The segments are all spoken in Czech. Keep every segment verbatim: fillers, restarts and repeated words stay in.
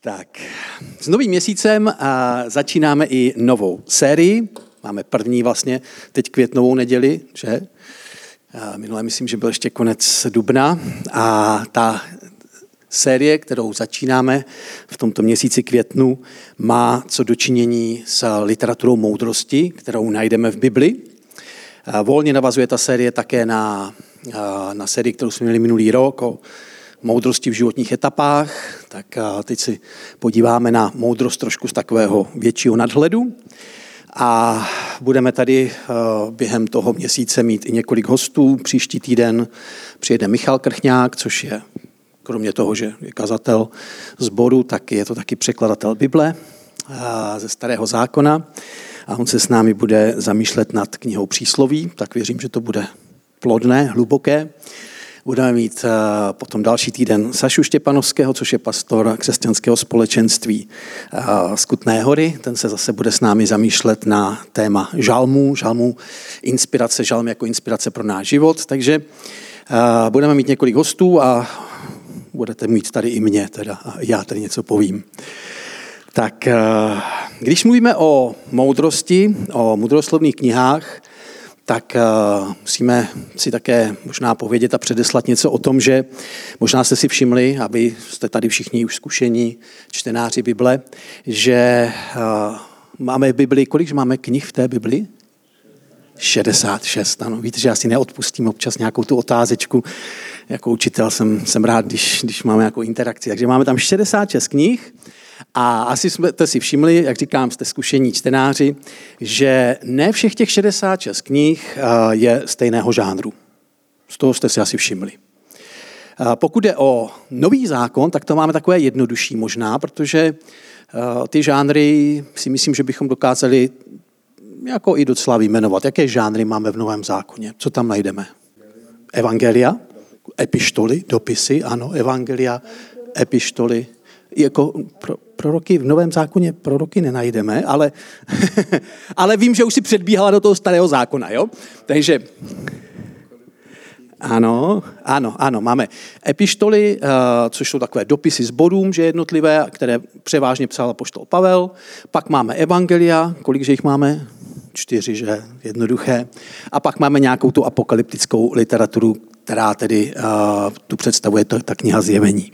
Tak, s novým měsícem a začínáme i novou sérii. Máme první vlastně teď květnovou neděli, že? A minule myslím, že byl ještě konec dubna. A ta série, kterou začínáme v tomto měsíci květnu, má co dočinění s literaturou moudrosti, kterou najdeme v Bibli. A volně navazuje ta série také na, na sérii, kterou jsme měli minulý rok, o moudrosti v životních etapách, tak teď si podíváme na moudrost trošku z takového většího nadhledu a budeme tady během toho měsíce mít i několik hostů. Příští týden přijede Michal Krchňák, což je, kromě toho, že je kazatel sboru, tak je to taky překladatel Bible ze Starého zákona a on se s námi bude zamýšlet nad knihou Přísloví, tak věřím, že to bude plodné, hluboké. Budeme mít potom další týden Sašu Štěpanovského, což je pastor křesťanského společenství z Kutné Hory. Ten se zase bude s námi zamýšlet na téma žalmů, žalmů inspirace, žalm jako inspirace pro náš život. Takže budeme mít několik hostů a budete mít tady i mě, teda a já tady něco povím. Tak když mluvíme o moudrosti, o moudroslovných knihách, tak uh, musíme si také možná povědět a předeslat něco o tom, že možná jste si všimli, aby jste tady všichni už zkušení čtenáři Bible, že uh, máme v Bibli, kolik máme knih v té Bibli? šedesát šest, ano. Víte, že já si neodpustím občas nějakou tu otázečku. Jako učitel jsem, jsem rád, když, když máme nějakou interakci. Takže máme tam šedesát šest knih. A asi jste si všimli, jak říkám, jste zkušení čtenáři, že ne všech těch šedesát šest knih je stejného žánru. Z toho jste si asi všimli. Pokud jde o Nový zákon, tak to máme takové jednodušší možná, protože ty žánry si myslím, že bychom dokázali jako i docela vyjmenovat. Jaké žánry máme v Novém zákoně? Co tam najdeme? Evangelia, epištoly, dopisy, ano, evangelia, epištoly, jako pro, proroky v Novém zákoně proroky nenajdeme, ale, ale vím, že už si předbíhala do toho Starého zákona, jo? Takže ano, ano, ano, máme epištoly, což jsou takové dopisy sborům, že jednotlivé, které převážně psal apoštol Pavel. Pak máme evangelia, kolikže jich máme? Čtyři, že? Jednoduché. A pak máme nějakou tu apokalyptickou literaturu, která tedy tu představuje ta kniha Zjevení.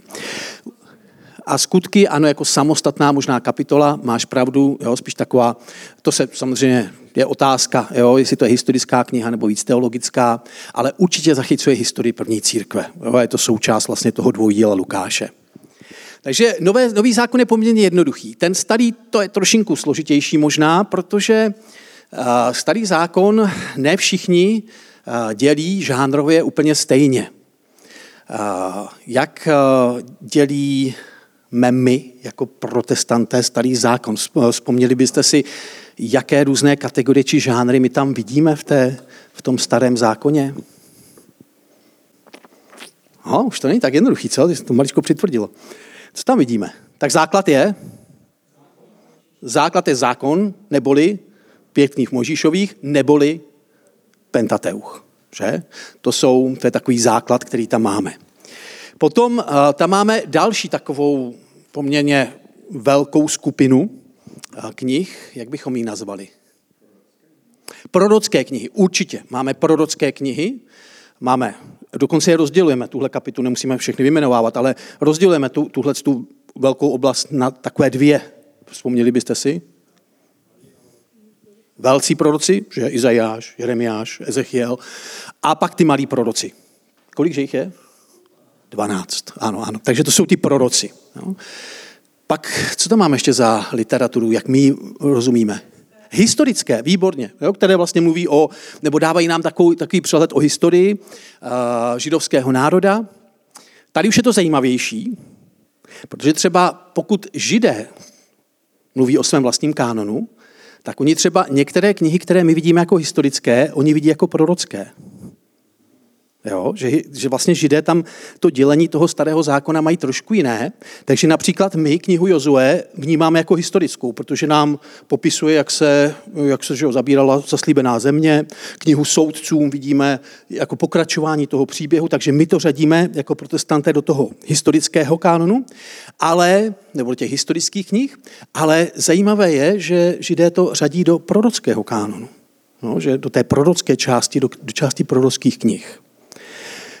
A skutky, ano, jako samostatná možná kapitola, máš pravdu, jo, spíš taková, to se samozřejmě je otázka, jo, jestli to je historická kniha nebo víc teologická, ale určitě zachycuje historii první církve. Jo, je to součást vlastně toho dvoudíla Lukáše. Takže nové, nový zákon je poměrně jednoduchý. Ten starý, to je trošinku složitější možná, protože uh, starý zákon ne všichni uh, dělí žánrově úplně stejně. Uh, jak uh, dělí... my jako protestanté Starý zákon. Vzpomněli byste si, jaké různé kategorie či žánry my tam vidíme v, té, v tom Starém zákoně? No, už to není tak jednoduchý, co? To maličko přitvrdilo. Co tam vidíme? Tak základ je? Základ je zákon, neboli pět knih Mojžíšových, neboli Pentateuch. Že? To, jsou, to je takový základ, který tam máme. Potom tam máme další takovou poměrně velkou skupinu knih, jak bychom ji nazvali? Prorocké knihy, určitě. Máme prorocké knihy, máme, dokonce je rozdělujeme, tuhle kapitu nemusíme všechny vyjmenovávat, ale rozdělujeme tu, tuhle tu velkou oblast na takové dvě. Vzpomněli byste si? Velcí proroci, že Izajáš, Jeremiáš, Ezechiel a pak ty malí proroci. Kolikže jich je? dvanáct, ano, ano. Takže to jsou ty proroci. No. Pak, co tam máme ještě za literaturu, jak my rozumíme? Historické, výborně, jo, které vlastně mluví o, nebo dávají nám takový, takový přehled o historii uh, židovského národa. Tady už je to zajímavější, protože třeba pokud Židé mluví o svém vlastním kánonu, tak oni třeba některé knihy, které my vidíme jako historické, oni vidí jako prorocké. Jo, že, že vlastně Židé tam to dělení toho starého zákona mají trošku jiné. Takže například my knihu Jozue vnímáme jako historickou, protože nám popisuje, jak se, jak se že jo, zabírala zaslíbená země. Knihu soudcům vidíme jako pokračování toho příběhu, takže my to řadíme jako protestanté do toho historického kánonu, ale, nebo do těch historických knih, ale zajímavé je, že Židé to řadí do prorockého kánonu, no, že do té prorocké části, do, do části prorockých knih.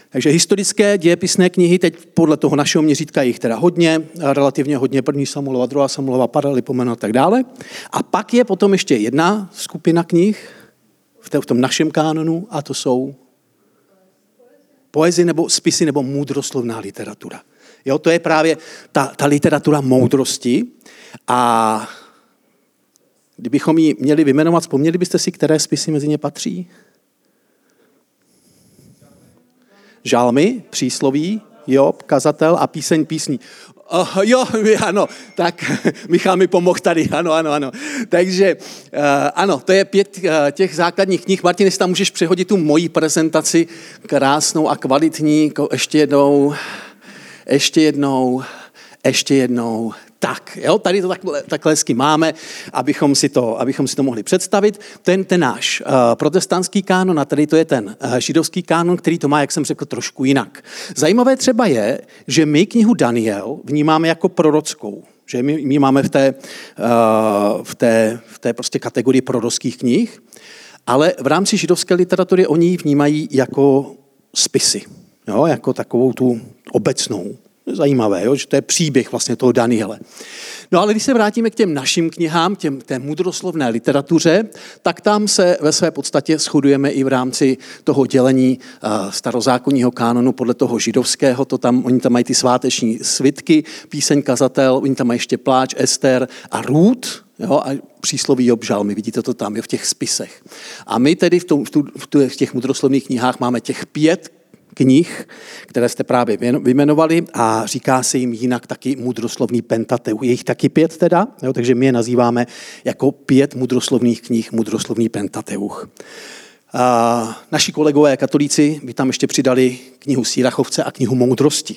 Takže historické dějepisné knihy, teď podle toho našeho měřítka je jich teda hodně, relativně hodně, první Samuelova, druhá Samuelova, Paralipomena a tak dále. A pak je potom ještě jedna skupina knih v tom našem kánonu a to jsou poezie nebo spisy nebo moudroslovná literatura. Jo, to je právě ta, ta literatura moudrosti a kdybychom ji měli vyjmenovat, vzpomněli byste si, které spisy mezi ně patří? Žálmy, přísloví, Job, kazatel a píseň písní. Oh, jo, ano, tak Michal mi pomohl tady, ano, ano, ano. Takže uh, ano, to je pět uh, těch základních knih. Martin, jestli tam můžeš přehodit tu moji prezentaci, krásnou a kvalitní, ještě jednou, ještě jednou, ještě jednou. Tak, jo, tady to takhle, takhle hezky máme, abychom si to, abychom si to mohli představit. Ten, ten náš uh, protestantský kánon, a tady to je ten uh, židovský kánon, který to má, jak jsem řekl, trošku jinak. Zajímavé třeba je, že my knihu Daniel vnímáme jako prorockou. Že my, my máme v té, uh, v té, v té prostě kategorii prorockých knih, ale v rámci židovské literatury oni ji vnímají jako spisy, jo, jako takovou tu obecnou. Zajímavé, jo? Že to je příběh vlastně toho Daniele. No ale když se vrátíme k těm našim knihám, těm, té moudroslovné literatuře, tak tam se ve své podstatě shodujeme i v rámci toho dělení uh, starozákonního kánonu podle toho židovského, to tam, oni tam mají ty sváteční svitky, píseň kazatel, oni tam mají ještě pláč, Ester a Rút, jo, a přísloví Job, žalmy, vidíte to tam, jo, v těch spisech. A my tedy v, tom, v, tu, v těch moudroslovných knihách máme těch pět knih, které jste právě vyjmenovali a říká se jim jinak taky moudroslovný pentateuch. Je jich taky pět teda, jo, takže my je nazýváme jako pět moudroslovných knih, moudroslovný pentateuch. A naši kolegové katolíci by tam ještě přidali knihu Sýrachovce a knihu moudrosti,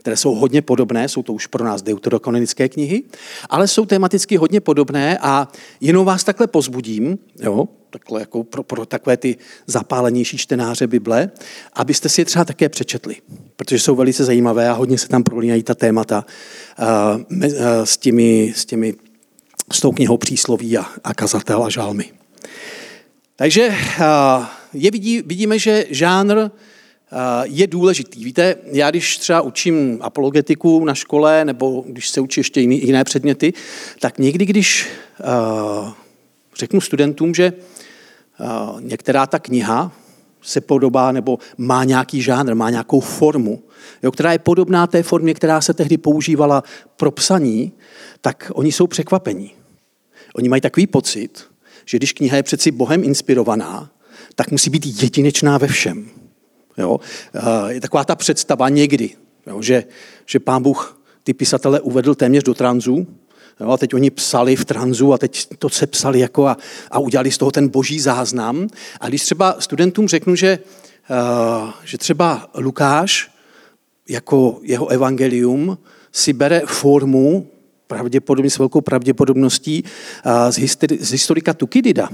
které jsou hodně podobné, jsou to už pro nás deuterokanonické knihy, ale jsou tematicky hodně podobné a jenom vás takhle pozbudím, jo, takhle jako pro, pro takové ty zapálenější čtenáře Bible, abyste si je třeba také přečetli, protože jsou velice zajímavé a hodně se tam prolínají ta témata uh, me, uh, s těmi, s těmi, s tou knihou přísloví a, a kazatel a žálmy. Takže uh, je vidí, vidíme, že žánr je důležitý. Víte, já když třeba učím apologetiku na škole nebo když se učí ještě jiný, jiné předměty, tak někdy, když uh, řeknu studentům, že uh, některá ta kniha se podobá nebo má nějaký žánr, má nějakou formu, jo, která je podobná té formě, která se tehdy používala pro psaní, tak oni jsou překvapení. Oni mají takový pocit, že když kniha je přeci Bohem inspirovaná, tak musí být jedinečná ve všem. Jo, je taková ta představa někdy, jo, že, že pán Bůh ty pisatele uvedl téměř do tranzu, jo, a teď oni psali v tranzu a teď to se psali jako a, a udělali z toho ten boží záznam. A když třeba studentům řeknu, že, uh, že třeba Lukáš jako jeho evangelium si bere formu pravděpodobně s velkou pravděpodobností uh, z, histori- z historika Thúkýdida,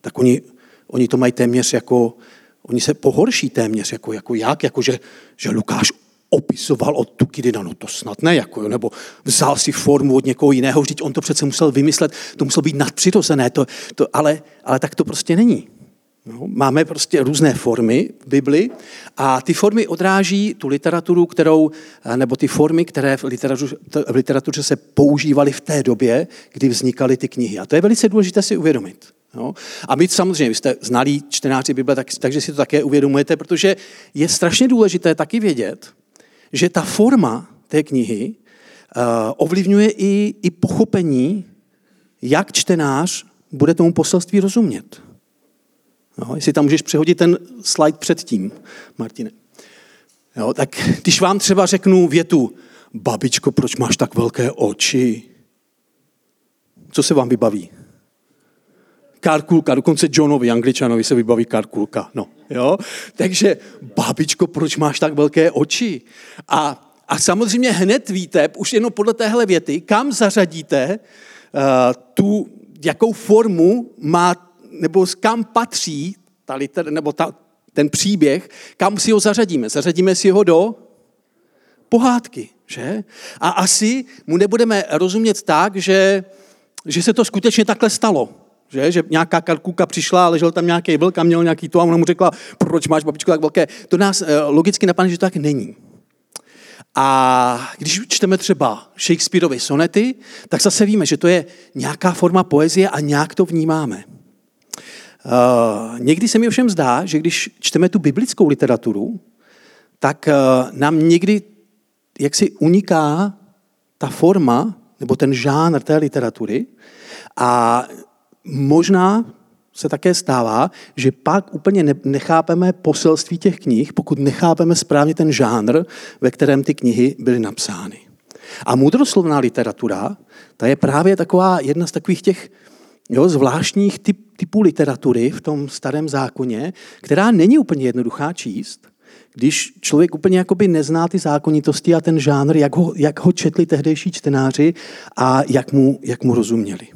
tak oni, oni to mají téměř jako Oni se pohorší téměř, jako, jako jak, jako že, že Lukáš opisoval od Thúkýdida, no to snad ne, jako, nebo vzal si formu od někoho jiného, vždyť on to přece musel vymyslet, to muselo být nadpřirozené, to, to, ale, ale tak to prostě není. No, máme prostě různé formy v Bibli a ty formy odráží tu literaturu, kterou, nebo ty formy, které v literatuře, v literatuře se používaly v té době, kdy vznikaly ty knihy. A to je velice důležité si uvědomit. No. A my samozřejmě, vy jste znalí čtenáři Bible, tak, takže si to také uvědomujete, protože je strašně důležité taky vědět, že ta forma té knihy uh, ovlivňuje i, i pochopení, jak čtenář bude tomu poselství rozumět. No, jestli tam můžeš přehodit ten slide předtím, Martine. Jo, tak když vám třeba řeknu větu, babičko, proč máš tak velké oči? Co se vám vybaví? Karkulka, dokonce Johnovi, Angličanovi se vybaví Karkulka, no, jo. Takže, babičko, proč máš tak velké oči? A, a samozřejmě hned víte, už jenom podle téhle věty, kam zařadíte uh, tu, jakou formu má, nebo kam patří, ta liter, nebo ta, ten příběh, kam si ho zařadíme? Zařadíme si ho do pohádky, že? A asi mu nebudeme rozumět tak, že, že se to skutečně takhle stalo. Že? Že nějaká Karkulka přišla a ležel tam nějaký vlk a měl nějaký to a ona mu řekla, proč máš, babičko, tak velké? To nás logicky napadne, že to tak není. A když čteme třeba Shakespeareovy sonety, tak zase víme, že to je nějaká forma poezie a nějak to vnímáme. Uh, někdy se mi ovšem zdá, že když čteme tu biblickou literaturu, tak uh, nám někdy jaksi uniká ta forma nebo ten žánr té literatury a možná se také stává, že pak úplně nechápeme poselství těch knih, pokud nechápeme správně ten žánr, ve kterém ty knihy byly napsány. A moudroslovná literatura, ta je právě taková jedna z takových těch jo, zvláštních typ, typů literatury v tom Starém zákoně, která není úplně jednoduchá číst, když člověk úplně jakoby nezná ty zákonitosti a ten žánr, jak ho, jak ho četli tehdejší čtenáři a jak mu, jak mu rozuměli.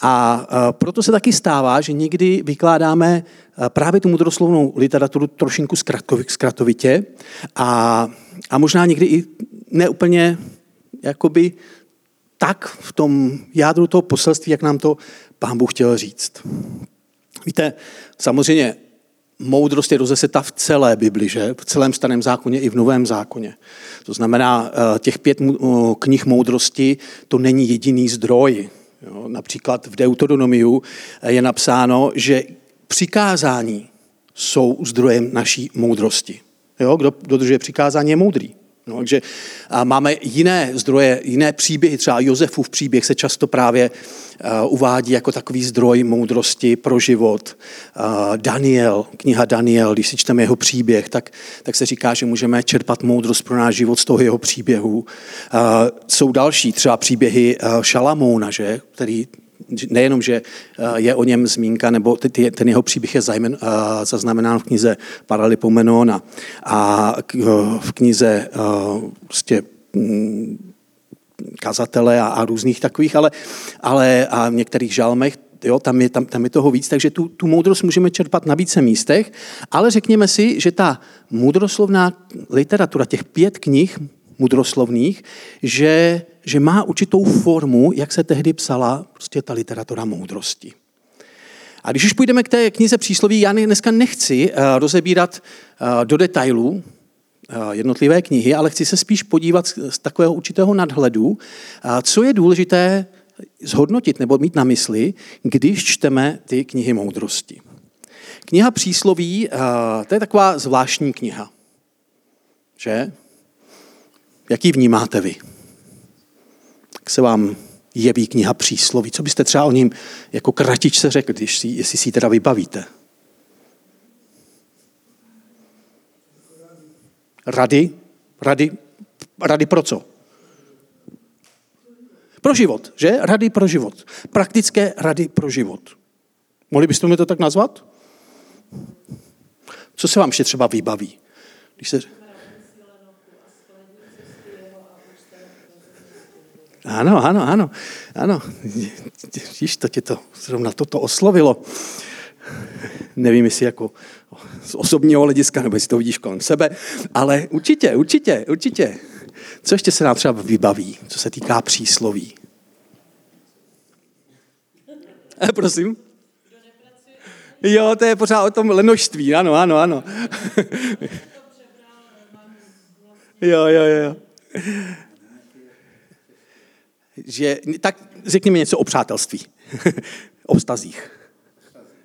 A proto se taky stává, že někdy vykládáme právě tu moudroslovnou literaturu trošinku zkratovitě a, a možná někdy i neúplně jakoby tak v tom jádru toho poselství, jak nám to Pán Bůh chtěl říct. Víte, samozřejmě moudrost je rozeseta v celé Bibli, že? V celém Starém zákoně i v Novém zákoně. To znamená, těch pět knih moudrosti to není jediný zdroj. Jo, například v Deuteronomiu je napsáno, že přikázání jsou zdrojem naší moudrosti. Jo, kdo dodržuje přikázání, je moudrý. No, takže máme jiné zdroje, jiné příběhy, třeba Josefův příběh se často právě uh, uvádí jako takový zdroj moudrosti pro život. Uh, Daniel, kniha Daniel, když si čteme jeho příběh, tak, tak se říká, že můžeme čerpat moudrost pro náš život z toho jeho příběhu. Uh, jsou další třeba příběhy uh, Šalamouna, že? Který nejenom, že uh, je o něm zmínka, nebo ty, ten jeho příběh je zajmen, uh, zaznamenán v knize Paralipomenona a k, uh, v knize uh, prostě, um, Kazatele a, a různých takových, ale, ale a v některých žalmech, jo, tam, je, tam, tam je toho víc, takže tu, tu moudrost můžeme čerpat na více místech, ale řekněme si, že ta moudroslovná literatura, těch pět knih moudroslovných, že že má určitou formu, jak se tehdy psala prostě ta literatura moudrosti. A když už půjdeme k té knize přísloví, já dneska nechci uh, rozebírat uh, do detailů uh, jednotlivé knihy, ale chci se spíš podívat z, z takového určitého nadhledu, uh, co je důležité zhodnotit nebo mít na mysli, když čteme ty knihy moudrosti. Kniha přísloví, uh, to je taková zvláštní kniha. Že? Jak ji vnímáte vy? Se vám jeví kniha přísloví. Co byste třeba o něm jako kratičce řekl, když si, jestli si ji teda vybavíte? Rady? Rady? Rady pro co? Pro život, že? Rady pro život. Praktické rady pro život. Mohli byste mi to tak nazvat? Co se vám ještě třeba vybaví? Když se... Ano, ano, ano, ano. Víš, to tě to, zrovna toto oslovilo. Nevím, jestli jako z osobního hlediska, nebo jestli to vidíš kolem sebe, ale určitě, určitě, určitě. Co ještě se nám třeba vybaví, co se týká přísloví? Eh, prosím? Jo, to je pořád o tom lenožství, ano, ano, ano. Jo, jo, jo. Že, tak řekni mi něco o přátelství, o vztazích.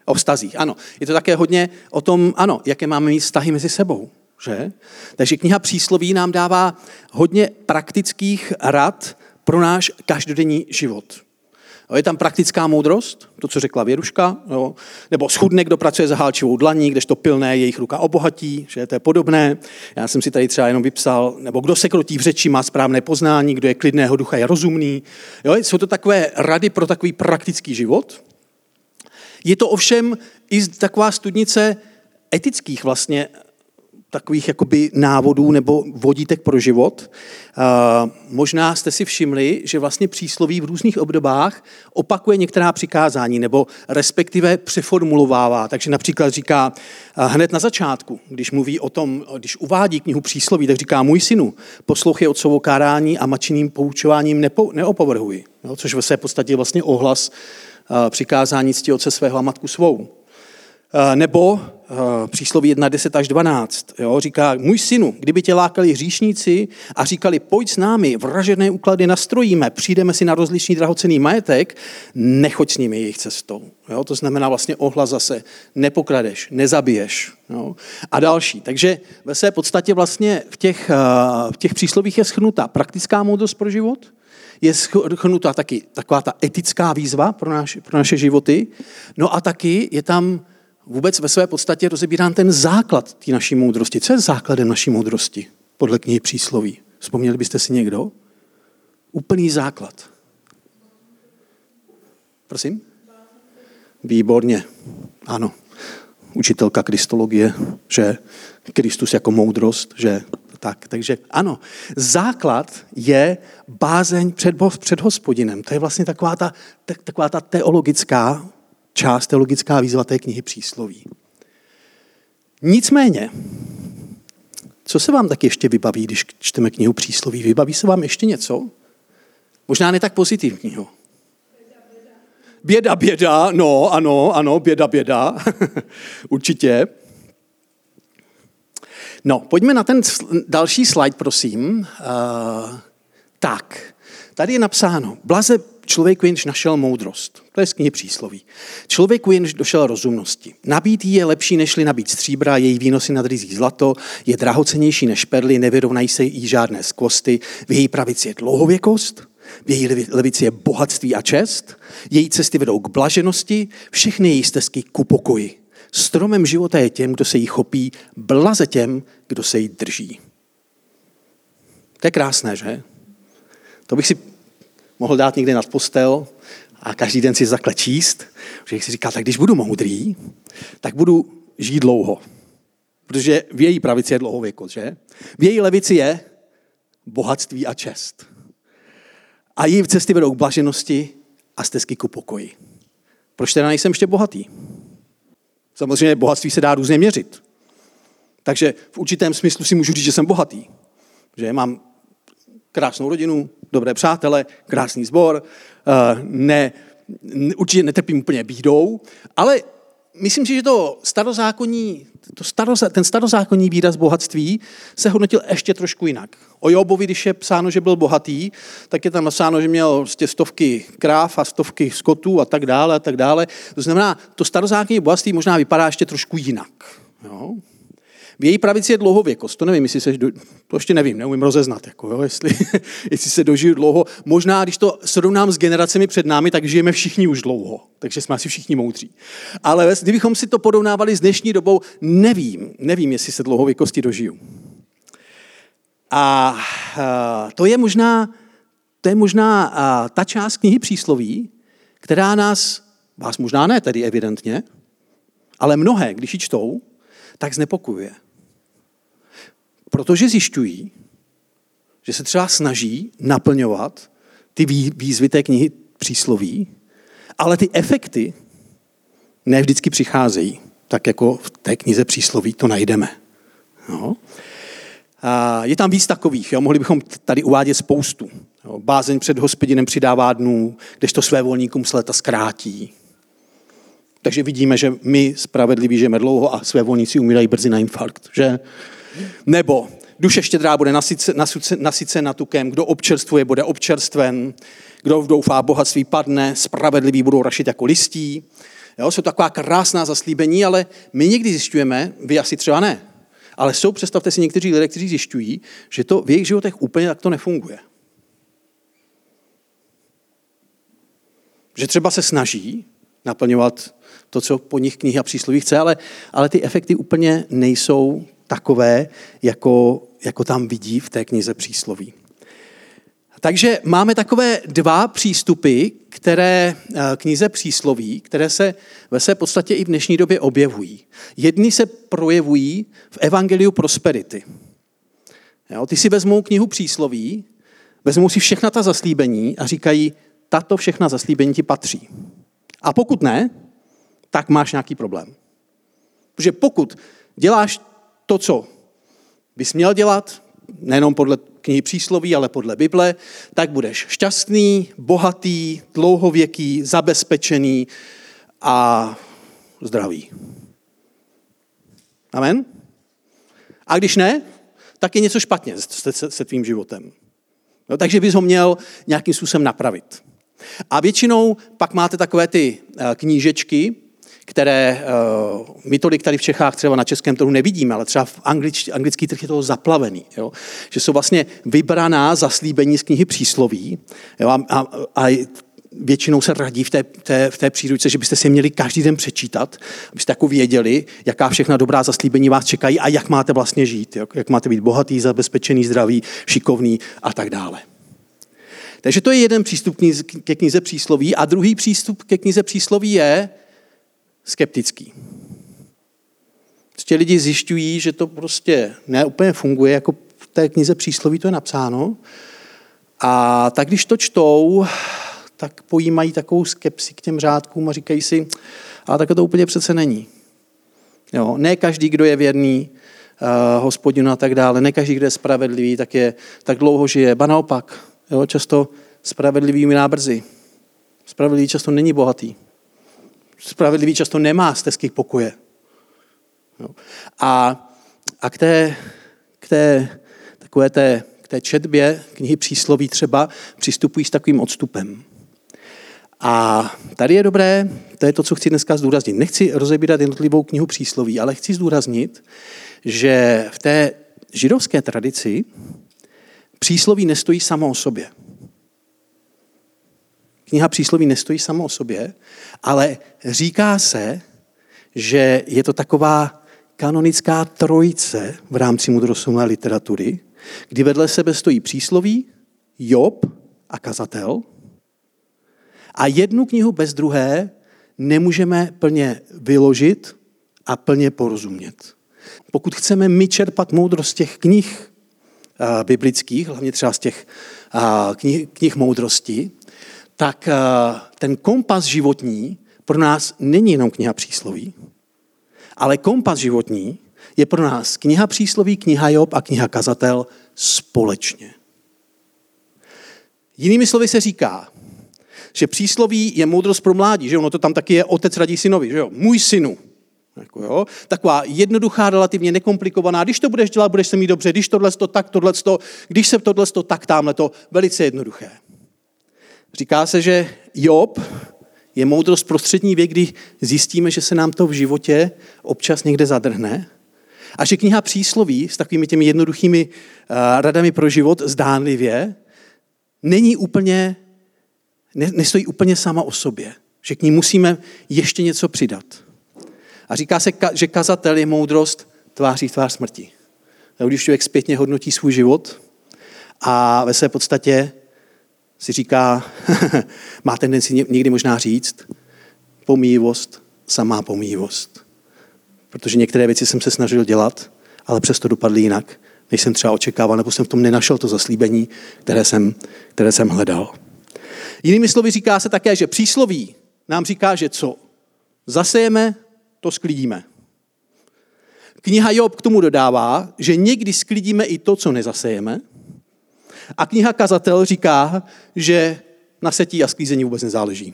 O vztazích, ano. Je to také hodně o tom, ano, jaké máme mít vztahy mezi sebou, že? Takže kniha přísloví nám dává hodně praktických rad pro náš každodenní život. Je tam praktická moudrost, to, co řekla Věruška, jo? Nebo schudne, kdo pracuje za hálčivou dlaní, kdežto pilné jejich ruka obohatí, že to je podobné. Já jsem si tady třeba jenom vypsal, nebo kdo se krotí v řeči, má správné poznání, kdo je klidného ducha, je rozumný. Jo? Jsou to takové rady pro takový praktický život. Je to ovšem i taková studnice etických vlastně, takových jakoby návodů nebo vodítek pro život. Možná jste si všimli, že vlastně přísloví v různých obdobách opakuje některá přikázání nebo respektive přeformulovává. Takže například říká hned na začátku, když mluví o tom, když uvádí knihu přísloví, tak říká můj synu, poslouchej otcovo kárání a matčiným poučováním nepo, neopovrhuj. No, což v podstatě vlastně ohlas přikázání cti otce svého a matku svou. Nebo přísloví jedna deset až dvanáct, jo, říká, můj synu, kdyby tě lákali hříšníci a říkali, pojď s námi, vražedné úklady nastrojíme, přijdeme si na rozličný drahocenný majetek, nechoď s nimi jejich cestou. Jo, to znamená vlastně ohlas zase, nepokradeš, nezabiješ, jo, a další. Takže ve své podstatě vlastně v těch, v těch příslovích je shrnuta praktická moudrost pro život, je shrnuta taky taková ta etická výzva pro, naš, pro naše životy, no a taky je tam vůbec ve své podstatě rozebírám ten základ té naší moudrosti. Co je základem naší moudrosti podle knihy přísloví? Vzpomněli byste si někdo? Úplný základ. Prosím? Výborně. Ano. Učitelka kristologie, že Kristus jako moudrost, že tak. Takže ano. Základ je bázeň před, před Hospodinem. To je vlastně taková ta, taková ta teologická část, teologická výzva té knihy přísloví. Nicméně, co se vám tak ještě vybaví, když čteme knihu přísloví? Vybaví se vám ještě něco? Možná ne tak pozitivního. Běda, běda, no, ano, ano, běda, běda, určitě. No, pojďme na ten další slide, prosím. Uh, tak, tady je napsáno, blaze člověku jenž našel moudrost. To je z knihy přísloví. Člověku jenž došel rozumnosti. Nabít jí je lepší, nežli nabít stříbra, její výnosy nadrizí zlato, je drahocennější než perly, nevyrovnají se jí žádné skvosty, v její pravici je dlouhověkost, v její levici je bohatství a čest, její cesty vedou k blaženosti, všechny její stezky ku pokoji. Stromem života je těm, kdo se jí chopí, blaze těm, kdo se jí drží. To je krásné, že? To bych si mohl dát někde nad postel a každý den si zakle číst, že si říká, tak když budu moudrý, tak budu žít dlouho. Protože v její pravici je dlouhověkost, že? V její levici je bohatství a čest. A její cesty vedou k blaženosti a stezky ku pokoji. Proč teda nejsem ještě bohatý? Samozřejmě bohatství se dá různě měřit. Takže v určitém smyslu si můžu říct, že jsem bohatý. Že mám krásnou rodinu, dobré přátele, krásný sbor, ne, určitě netrpím úplně bídou, ale myslím si, že to starozákonní, to staroza, ten starozákonní výraz bohatství se hodnotil ještě trošku jinak. O Jobovi, když je psáno, že byl bohatý, tak je tam napsáno, že měl stovky kráv a stovky skotů a tak dále a tak dále. To znamená, to starozákonní bohatství možná vypadá ještě trošku jinak. Jo? V její pravici je dlouhověkost, to nevím, jestli se, to ještě nevím, neumím rozeznat, jako, jo, jestli, jestli se dožiju dlouho. Možná, když to srovnám s generacemi před námi, tak žijeme všichni už dlouho, takže jsme asi všichni moudří. Ale kdybychom si to porovnávali s dnešní dobou, nevím, nevím, jestli se dlouhověkosti dožiju. A, a to je možná, to je možná a, ta část knihy přísloví, která nás, vás možná ne tedy evidentně, ale mnohé, když ji čtou, tak znepokojuje. Protože zjišťují, že se třeba snaží naplňovat ty výzvy té knihy přísloví, ale ty efekty ne vždycky přicházejí, tak jako v té knize přísloví to najdeme. No. A je tam víc takových, jo? Mohli bychom tady uvádět spoustu. Jo? Bázeň před Hospodinem přidává dnů, kdežto své volníkům se léta zkrátí. Takže vidíme, že my spravedliví žijeme dlouho a své volníci umírají brzy na infarkt, že? Nebo duše štědrá bude nasycena tukem, kdo občerstvuje, bude občerstven, kdo doufá bohatství padne, spravedliví budou rašit jako listí. Jo, jsou taková krásná zaslíbení, ale my někdy zjišťujeme, vy asi třeba ne, ale jsou, představte si, někteří lidé, kteří zjišťují, že to v jejich životech úplně tak to nefunguje. Že třeba se snaží naplňovat to, co po nich knihy a přísloví chce, ale, ale ty efekty úplně nejsou takové, jako, jako tam vidí v té knize přísloví. Takže máme takové dva přístupy, které knize Přísloví, které se ve své podstatě i v dnešní době objevují. Jedni se projevují v Evangeliu prosperity. Jo, ty si vezmou knihu Přísloví, vezmou si všechna ta zaslíbení a říkají, tato všechna zaslíbení ti patří. A pokud ne, tak máš nějaký problém. Protože pokud děláš to, co bys měl dělat, nejenom podle knihy Přísloví, ale podle Bible, tak budeš šťastný, bohatý, dlouhověký, zabezpečený a zdravý. Amen? A když ne, tak je něco špatně se tvým životem. No, takže bys ho měl nějakým způsobem napravit. A většinou pak máte takové ty knížečky, které my tolik tady v Čechách třeba na českém trhu nevidíme, ale třeba v anglič, anglický trh je toho zaplavený. Jo? Že jsou vlastně vybraná zaslíbení z knihy Přísloví, jo? A, a, a většinou se radí v té, té, v té příručce, že byste si měli každý den přečítat, abyste jako věděli, jaká všechna dobrá zaslíbení vás čekají a jak máte vlastně žít, jo? Jak máte být bohatý, zabezpečený, zdravý, šikovný a tak dále. Takže to je jeden přístup ke knize Přísloví a druhý přístup ke knize Přísloví je skeptický. Prostě lidi zjišťují, že to prostě neúplně funguje, jako v té knize Přísloví to je napsáno. A tak když to čtou, tak pojímají takovou skepsi k těm řádkům a říkají si, ale tak to úplně přece není. Jo, ne každý, kdo je věrný uh, Hospodinu a tak dále, ne každý, kdo je spravedlivý, tak, je, tak dlouho žije. Ba naopak, jo, často spravedlivý umírá brzy. Spravedlivý často není bohatý. Spravedlivý často nemá stezky pokoje. No. A, a k té, k té, takové té, k té četbě knihy Přísloví třeba přistupují s takovým odstupem. A tady je dobré, to je to, co chci dneska zdůraznit. Nechci rozebírat jednotlivou knihu Přísloví, ale chci zdůraznit, že v té židovské tradici Přísloví nestojí samo o sobě. Kniha Přísloví nestojí sama o sobě, ale říká se, že je to taková kanonická trojice v rámci mudroslovné literatury, kdy vedle sebe stojí Přísloví, Job a Kazatel. A jednu knihu bez druhé nemůžeme plně vyložit a plně porozumět. Pokud chceme my čerpat moudrost z těch knih biblických, hlavně třeba z těch knih, knih moudrosti, tak ten kompas životní pro nás není jenom kniha Přísloví, ale kompas životní je pro nás kniha Přísloví, kniha Job a kniha Kazatel společně. Jinými slovy se říká, že Přísloví je moudrost pro mládí, že ono to tam taky je, otec radí synovi, že jo, můj synu. Jako jo, taková jednoduchá, relativně nekomplikovaná, když to budeš dělat, budeš se mít dobře, když tohleto, tak tohleto, když se tohleto, tak támhleto, velice jednoduché. Říká se, že Job je moudrost prostřední věk, kdy zjistíme, že se nám to v životě občas někde zadrhne a že kniha Přísloví s takovými těmi jednoduchými radami pro život zdánlivě není úplně, ne, nestojí úplně sama o sobě, že k ní musíme ještě něco přidat. A říká se, že Kazatel je moudrost tváří v tvář smrti. Když člověk zpětně hodnotí svůj život a ve své podstatě si říká, má tendenci někdy možná říct, pomíjivost, samá pomíjivost. Protože některé věci jsem se snažil dělat, ale přesto dopadly jinak, než jsem třeba očekával, nebo jsem v tom nenašel to zaslíbení, které jsem, které jsem hledal. Jinými slovy říká se také, že Přísloví nám říká, že co zasejeme, to sklidíme. Kniha Job k tomu dodává, že někdy sklidíme i to, co nezasejeme, a kniha Kazatel říká, že na setí a sklízení vůbec nezáleží.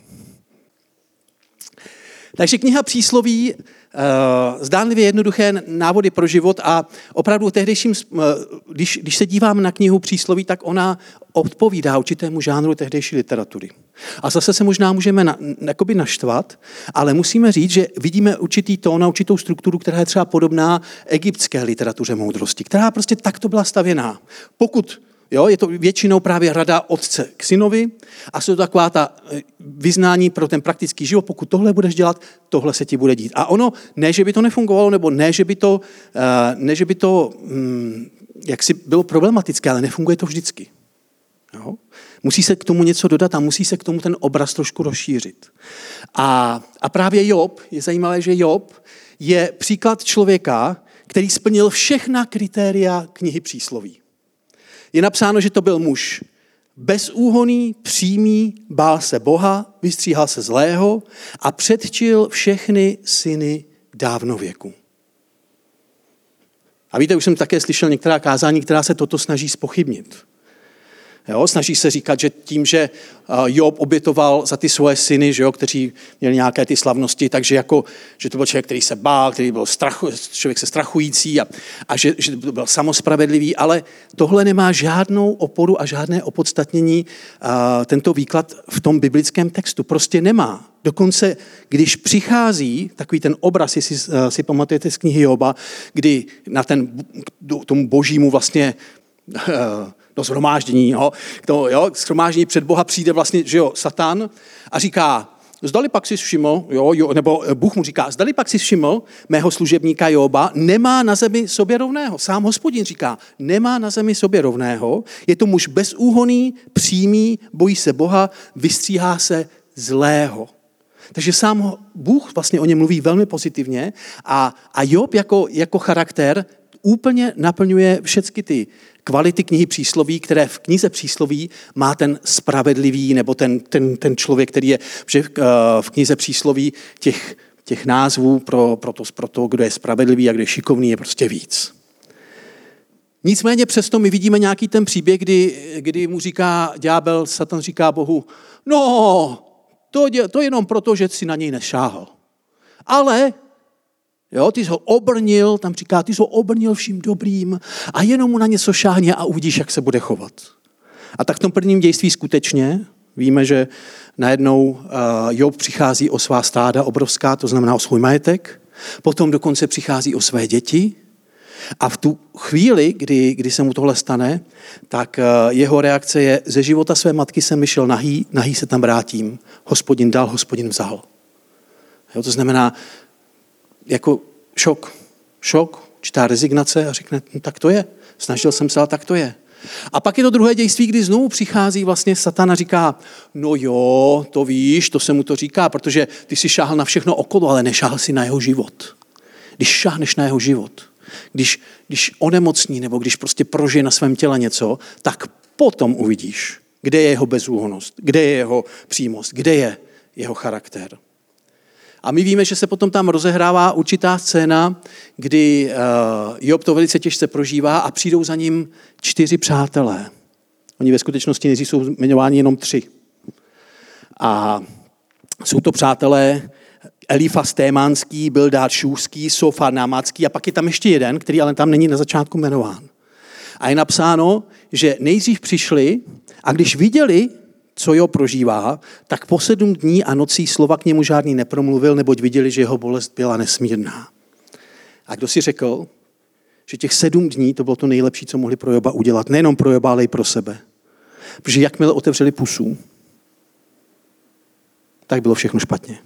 Takže kniha Přísloví, zdánlivě jednoduché návody pro život a opravdu tehdejším, když, když se dívám na knihu Přísloví, tak ona odpovídá určitému žánru tehdejší literatury. A zase se možná můžeme na, jakoby naštvat, ale musíme říct, že vidíme určitý tón a určitou strukturu, která je třeba podobná egyptské literatuře moudrosti, která prostě takto byla stavěná. Pokud Jo, je to většinou právě rada otce k synovi a jsou to taková ta vyznání pro ten praktický život. Pokud tohle budeš dělat, tohle se ti bude dít. A ono, ne, že by to nefungovalo, nebo ne, že by to, ne, že by to jaksi bylo problematické, ale nefunguje to vždycky. Jo? Musí se k tomu něco dodat a musí se k tomu ten obraz trošku rozšířit. A, a právě Job, je zajímavé, že Job je příklad člověka, který splnil všechna kritéria knihy Přísloví. Je napsáno, že to byl muž bezúhonný, přímý, bál se Boha, vystříhal se zlého a předčil všechny syny dávnověku. A víte, už jsem také slyšel některá kázání, která se toto snaží zpochybnit. Jo, snaží se říkat, že tím, že Job obětoval za ty svoje syny, že jo, kteří měli nějaké ty slavnosti, takže jako, že to byl člověk, který se bál, který byl strachu, člověk se strachující a, a že, že byl samospravedlivý, ale tohle nemá žádnou oporu a žádné opodstatnění a tento výklad v tom biblickém textu. Prostě nemá. Dokonce, když přichází takový ten obraz, jestli si pamatujete z knihy Joba, kdy na ten, tomu božímu vlastně do shromáždění, jo, to, jo, shromáždění před Boha přijde vlastně, že jo, Satan a říká, zdali pak si všiml, jo, jo, nebo Bůh mu říká, zdali pak si všiml mého služebníka Joba, nemá na zemi sobě rovného. Sám Hospodin říká, nemá na zemi sobě rovného, je to muž bezúhonný, přímý, bojí se Boha, vystříhá se zlého. Takže sám Bůh vlastně o něm mluví velmi pozitivně a, a Job jako, jako charakter úplně naplňuje všechny ty kvality knihy Přísloví, které v knize Přísloví má ten spravedlivý nebo ten, ten, ten člověk, který je v knize Přísloví těch, těch názvů pro, pro, to, pro to, kdo je spravedlivý a kdo je šikovný, je prostě víc. Nicméně přesto my vidíme nějaký ten příběh, kdy, kdy mu říká ďábel, Satan říká Bohu, no, to, dě, to jenom proto, že si na něj nešáhl. Ale... Jo, ty jsi ho obrnil, tam říká, ty jsi ho obrnil vším dobrým a jenom mu na něco šáhně a uvidíš, jak se bude chovat. A tak v tom prvním dějství skutečně víme, že najednou Job přichází o svá stáda obrovská, to znamená o svůj majetek, potom dokonce přichází o své děti a v tu chvíli, kdy, kdy se mu tohle stane, tak jeho reakce je, ze života své matky jsem vyšel nahý, nahý se tam vrátím, Hospodin dal, Hospodin vzal. Jo, to znamená, jako šok, šok, čtá rezignace a řekne, no, tak to je, snažil jsem se, ale tak to je. A pak je to druhé dějství, kdy znovu přichází vlastně Satan a říká, no jo, to víš, to se mu to říká, protože ty si šáhl na všechno okolo, ale nešáhl si na jeho život. Když šáhneš na jeho život, když, když onemocní nebo když prostě prožije na svém těle něco, tak potom uvidíš, kde je jeho bezúhonnost, kde je jeho přímost, kde je jeho charakter. A my víme, že se potom tam rozehrává určitá scéna, kdy Job to velice těžce prožívá a přijdou za ním čtyři přátelé. Oni ve skutečnosti nejdřív jsou jmenováni jenom tři. A jsou to přátelé Elifas Témanský, Bildad Šůrský, Sofa Námacký a pak je tam ještě jeden, který ale tam není na začátku jmenován. A je napsáno, že nejdřív přišli a když viděli, co Job prožívá, tak po sedm dní a nocí slova k němu žádný nepromluvil, neboť viděli, že jeho bolest byla nesmírná. A kdo si řekl, že těch sedm dní to bylo to nejlepší, co mohli pro Joba udělat, nejenom pro Joba, ale i pro sebe. Protože jakmile otevřeli pusu, tak bylo všechno špatně.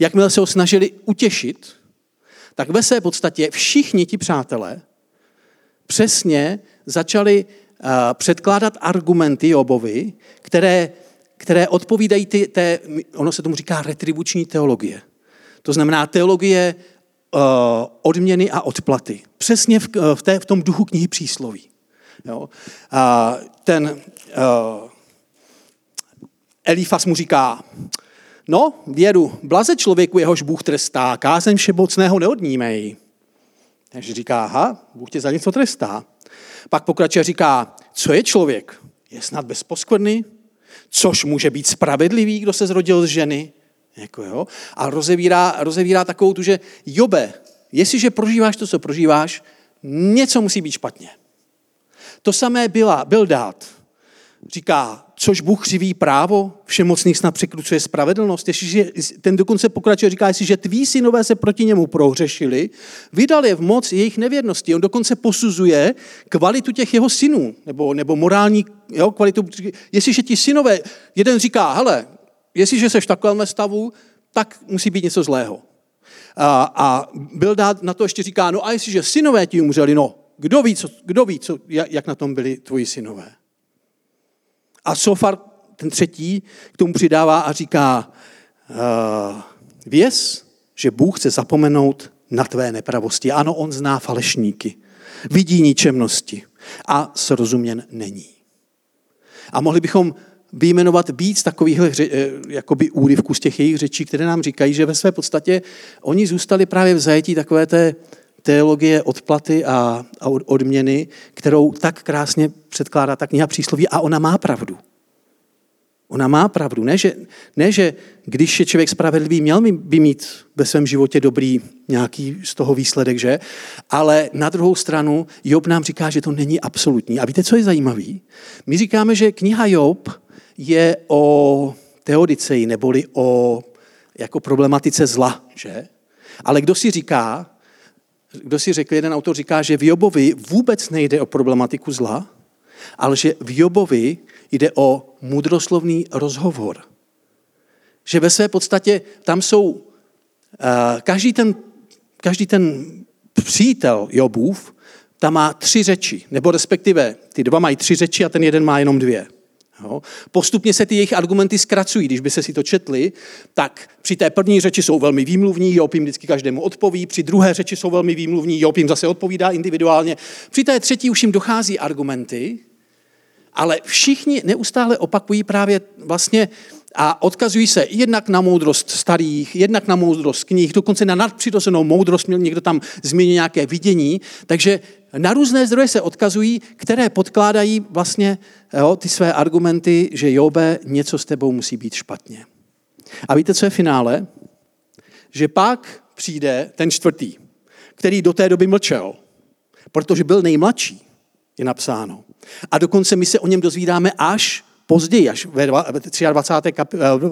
Jakmile se ho snažili utěšit, tak ve své podstatě všichni ti přátelé přesně začali předkládat argumenty Jobovi, které, které odpovídají ty, té, ono se tomu říká retribuční teologie. To znamená teologie uh, odměny a odplaty. Přesně v, v, té, v tom duchu knihy Přísloví. Jo? A ten uh, Elifas mu říká, no, věru, blaze člověku, jehož Bůh trestá, kázeň všemocného neodnímej. Takže říká, aha, Bůh tě za něco trestá. Pak pokračuje a říká, co je člověk? Je snad bezposkvrny? Což může být spravedlivý, kdo se zrodil z ženy? Jako jo. A rozevírá, rozevírá takovou tu, že Jobe, jestliže prožíváš to, co prožíváš, něco musí být špatně. To samé byla, byl dát. Říká, což Bůh křiví právo, všemocný snad překrucuje spravedlnost. Jestliže, ten dokonce pokračuje, říká, jestliže tví synové se proti němu prohřešili, vydal je v moc jejich nevěrnosti. On dokonce posuzuje kvalitu těch jeho synů, nebo, nebo morální jo, kvalitu. Jestliže ti synové, jeden říká, hele, jestliže seš v takovém stavu, tak musí být něco zlého. A, a Bildad na to ještě říká, no a jestliže synové ti umřeli, no, kdo ví, co, kdo ví co, jak na tom byli tvoji synové. A Sofar, ten třetí, k tomu přidává a říká, věz, že Bůh chce zapomenout na tvé nepravosti. Ano, on zná falešníky, vidí ničemnosti a srozuměn není. A mohli bychom vyjmenovat víc takových jakoby úryvků z těch jejich řečí, které nám říkají, že ve své podstatě oni zůstali právě v zajetí takové té teologie odplaty a, a odměny, kterou tak krásně předkládá ta kniha Přísloví, a ona má pravdu. Ona má pravdu. Ne, že, ne, že když je člověk spravedlivý, měl by mít ve svém životě dobrý nějaký z toho výsledek, že? Ale na druhou stranu Job nám říká, že to není absolutní. A víte, co je zajímavý? My říkáme, že kniha Job je o teodiceji, neboli o jako problematice zla, že? Ale kdo si říká, kdo si řekl, jeden autor říká, že v Jobovi vůbec nejde o problematiku zla, ale že v Jobovi jde o mudroslovný rozhovor. Že ve své podstatě tam jsou uh, každý, ten, každý ten přítel Jobův, tam má tři řeči, nebo respektive ty dva mají tři řeči a ten jeden má jenom dvě. Jo. Postupně se ty jejich argumenty zkracují, když by se si to četli, tak při té první řeči jsou velmi výmluvní, Job jim vždycky každému odpoví, při druhé řeči jsou velmi výmluvní, Job jim zase odpovídá individuálně, při té třetí už jim dochází argumenty, ale všichni neustále opakují právě vlastně a odkazují se jednak na moudrost starých, jednak na moudrost knih, dokonce na nadpřirozenou moudrost, měl někdo tam zmínil nějaké vidění, takže na různé zdroje se odkazují, které podkládají vlastně jo, ty své argumenty, že Jobe, něco s tebou musí být špatně. A víte, co je finále? Že pak přijde ten čtvrtý, který do té doby mlčel, protože byl nejmladší, je napsáno. A dokonce my se o něm dozvídáme až později, až ve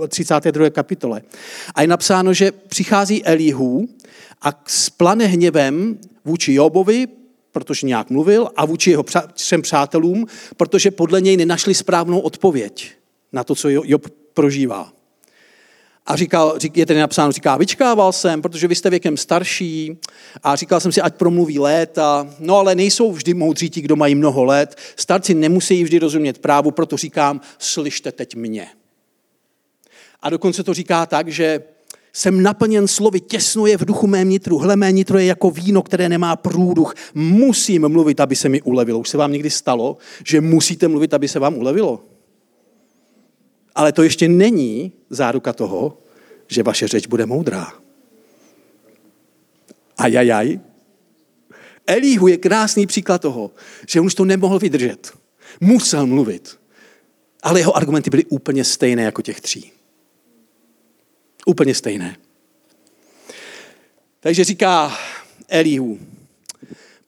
třicáté druhé kapitole. A je napsáno, že přichází Elihu a splane hněvem vůči Jobovi, protože nějak mluvil, a vůči jeho třem přátelům, protože podle něj nenašli správnou odpověď na to, co Job prožívá. A říkal, je tedy napsáno, říká, vyčkával jsem, protože vy jste věkem starší a říkal jsem si, ať promluví léta, no ale nejsou vždy moudří ti, kdo mají mnoho let, starci nemusí vždy rozumět právu, proto říkám, slyšte teď mě. A dokonce to říká tak, že jsem naplněn slovy, těsno je v duchu mém nitru, hle mé nitro je jako víno, které nemá průduch, musím mluvit, aby se mi ulevilo. Už se vám někdy stalo, že musíte mluvit, aby se vám ulevilo? Ale to ještě není záruka toho, že vaše řeč bude moudrá. Ajajaj. Elihu je krásný příklad toho, že on už to nemohl vydržet. Musel mluvit. Ale jeho argumenty byly úplně stejné jako těch tří. Úplně stejné. Takže říká Elihu,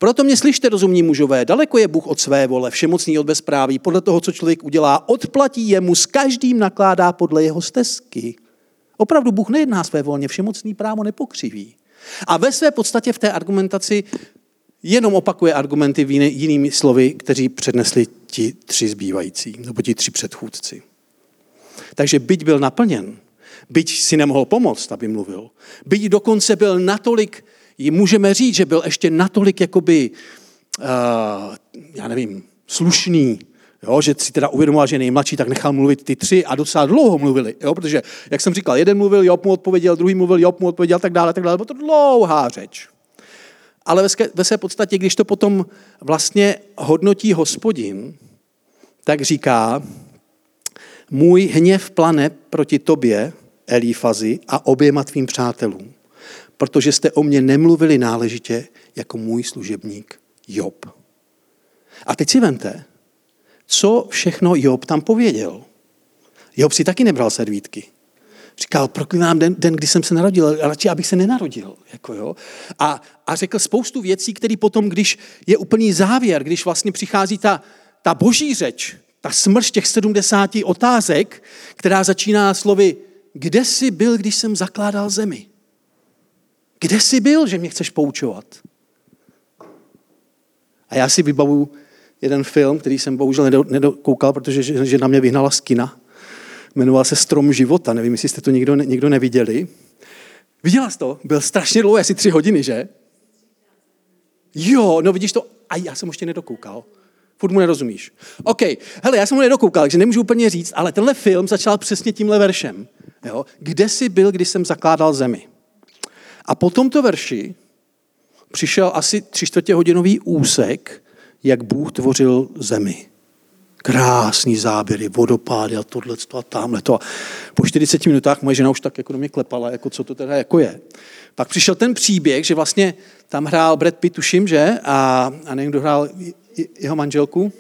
proto mě slyšte, rozumní mužové, daleko je Bůh od své vole, všemocný od bezpráví, podle toho, co člověk udělá, odplatí jemu, s každým nakládá podle jeho stezky. Opravdu Bůh nejedná své volně, všemocný právo nepokřiví. A ve své podstatě v té argumentaci jenom opakuje argumenty jinými slovy, kteří přednesli ti tři zbývající, nebo ti tři předchůdci. Takže byť byl naplněn, byť si nemohl pomoct, aby mluvil, byť dokonce byl natolik, můžeme říct, že byl ještě natolik jakoby, uh, já nevím, slušný, jo, že si teda uvědomoval, že je nejmladší, tak nechal mluvit ty tři a docela dlouho mluvili, jo, protože, jak jsem říkal, jeden mluvil, Job mu odpověděl, druhý mluvil, Job mu odpověděl, tak dále, tak dále, bylo to dlouhá řeč. Ale ve, ve své podstatě, když to potom vlastně hodnotí Hospodin, tak říká, můj hněv plane proti tobě, Elífazi, a oběma tvým přátelům, protože jste o mě nemluvili náležitě jako můj služebník Job. A teď si vemte, co všechno Job tam pověděl. Job si taky nebral servítky. Říkal, proklínám den, den, kdy jsem se narodil, radši abych se nenarodil. Jako jo. A, a řekl spoustu věcí, které potom, když je úplný závěr, když vlastně přichází ta, ta boží řeč, ta smršť těch sedmdesáti otázek, která začíná slovy, kde jsi byl, když jsem zakládal zemi? Kde jsi byl, že mě chceš poučovat? A já si vybavuju jeden film, který jsem bohužel nedokoukal, protože žena mě vyhnala z kina. Jmenoval se Strom života. Nevím, jestli jste to nikdo, nikdo neviděli. Viděla jsi to? Byl strašně dlouhý, asi tři hodiny, že? Jo, no vidíš to? A já jsem ještě nedokoukal. Furt mu nerozumíš. OK, hele, já jsem mu nedokoukal, takže nemůžu úplně říct, ale tenhle film začal přesně tímhle veršem. Jo? Kde jsi byl, když jsem zakládal zemi? A po tomto verši přišel asi tři čtvrtě hodinový úsek, jak Bůh tvořil zemi. Krásný záběry, vodopády a tohleto a támhleto. Po čtyřiceti minutách moje žena už tak jako do mě klepala, jako co to teda jako je. Pak přišel ten příběh, že vlastně tam hrál Brad Pitt, tuším, že? A, a nevím, kdo hrál jeho manželku.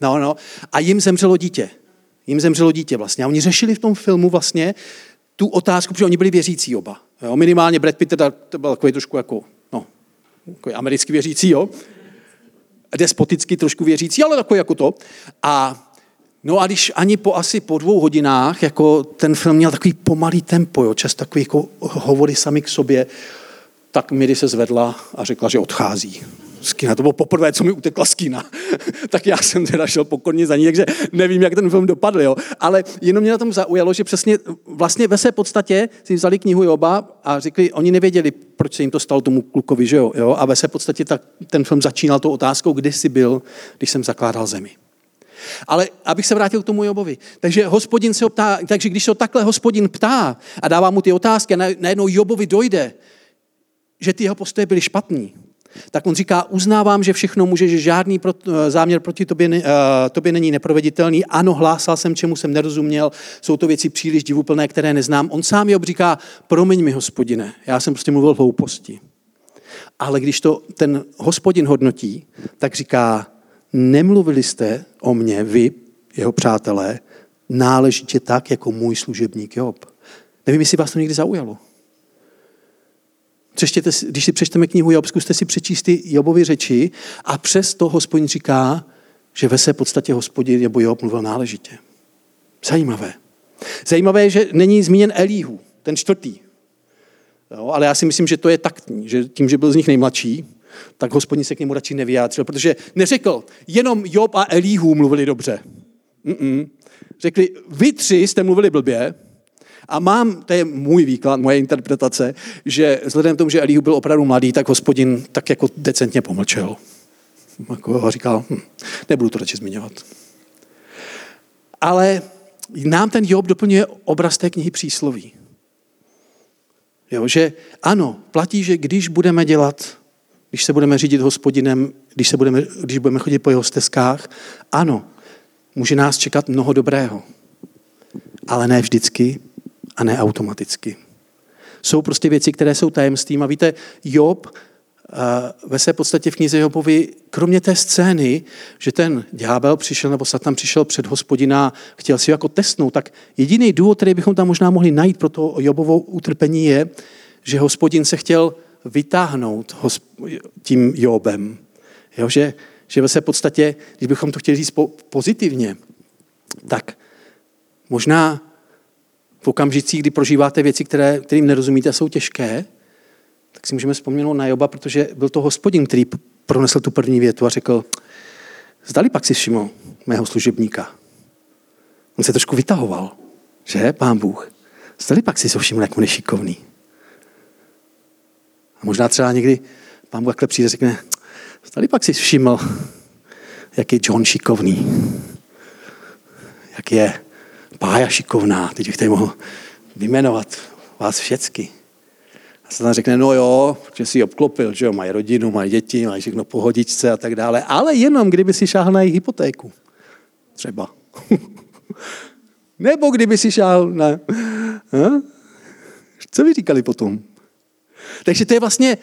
No, no. A jim zemřelo dítě. Jim zemřelo dítě vlastně. A oni řešili v tom filmu vlastně tu otázku, protože oni byli věřící oba. Jo, minimálně Brad Pitt teda, to byl takový trošku jako, no, takový americký věřící, jo. Despoticky trošku věřící, ale takový jako to. A no a když ani po asi po dvou hodinách, jako ten film měl takový pomalý tempo, jo, čas takový jako hovory sami k sobě, tak Miri se zvedla a řekla, že odchází z kina. To bylo poprvé, co mi utekla z kina. Tak já jsem teda šel pokorně za ní, takže nevím, jak ten film dopadl, jo. Ale jenom mě na tom zaujalo, že přesně vlastně ve své podstatě si vzali knihu Joba a řekli, oni nevěděli, proč se jim to stalo tomu klukovi, že jo. jo? A ve své podstatě tak ten film začínal tou otázkou, kde jsi byl, když jsem zakládal zemi. Ale abych se vrátil k tomu Jobovi. Takže Hospodin se ho ptá, takže když se ho takhle Hospodin ptá a dává mu ty otázky, najednou Jobovi dojde, že ty jeho postoje byly špatný, tak on říká, uznávám, že všechno může, že žádný pro, záměr proti tobě, ne, tobě není neproveditelný, ano, hlásal jsem, čemu jsem nerozuměl, jsou to věci příliš divuplné, které neznám. On sám Job říká, promiň mi, Hospodine, já jsem prostě mluvil hlouposti. Ale když to ten Hospodin hodnotí, tak říká, nemluvili jste o mně, vy, jeho přátelé, náležitě tak, jako můj služebník Job. Nevím, jestli vás to někdy zaujalo. Přečtěte, když si přečteme knihu Job, zkuste si přečíst ty Jobovy řeči a přesto Hospodin říká, že ve své podstatě Hospodin nebo Job mluvil náležitě. Zajímavé. Zajímavé je, že není zmíněn Elihu, ten čtvrtý. Jo, ale já si myslím, že to je taktní, že tím, že byl z nich nejmladší, tak Hospodin se k němu radši nevyjádřil, protože neřekl, jenom Job a Elihu mluvili dobře. Mm-mm. Řekli, vy tři jste mluvili blbě. A mám, to je můj výklad, moje interpretace, že vzhledem k tomu, že Elihu byl opravdu mladý, tak Hospodin tak jako decentně pomlčel. Jako říkal, hm, nebudu to radši zmiňovat. Ale nám ten Job doplňuje obraz té knihy Přísloví. Jo, že ano, platí, že když budeme dělat, když se budeme řídit Hospodinem, když, se budeme, když budeme chodit po jeho stezkách, ano, může nás čekat mnoho dobrého. Ale ne vždycky, a ne automaticky. Jsou prostě věci, které jsou tajemstvím. A víte, Job ve své podstatě v knize Jobovi, kromě té scény, že ten ďábel přišel, nebo Satan přišel před Hospodina, chtěl si ho jako testnout, tak jediný důvod, který bychom tam možná mohli najít pro to Jobovo utrpení je, že Hospodin se chtěl vytáhnout tím Jobem. Jo, že, že ve své podstatě, když bychom to chtěli říct pozitivně, tak možná v okamžicích, kdy prožíváte věci, které, kterým nerozumíte, jsou těžké, tak si můžeme vzpomenout na Joba, protože byl to Hospodin, který pronesl tu první větu a řekl, zdali pak si všiml mého služebníka. On se trošku vytahoval, že, Pán Bůh? Zdali pak si všiml, jak mu nešikovný. A možná třeba někdy Pán Bůh takhle přijde a řekne, zdali pak si všiml, jak je John šikovný. Jak je Pája šikovná, teď bych tady mohl vyjmenovat vás všecky. A se tam řekne, no jo, že si ji obklopil, že jo, mají rodinu, mají děti, mají všechno pohodičce a tak dále, ale jenom kdyby si šáhl na jejich hypotéku. Třeba. Nebo kdyby si šáhl na... Ha? Co by říkali potom? Takže to je vlastně,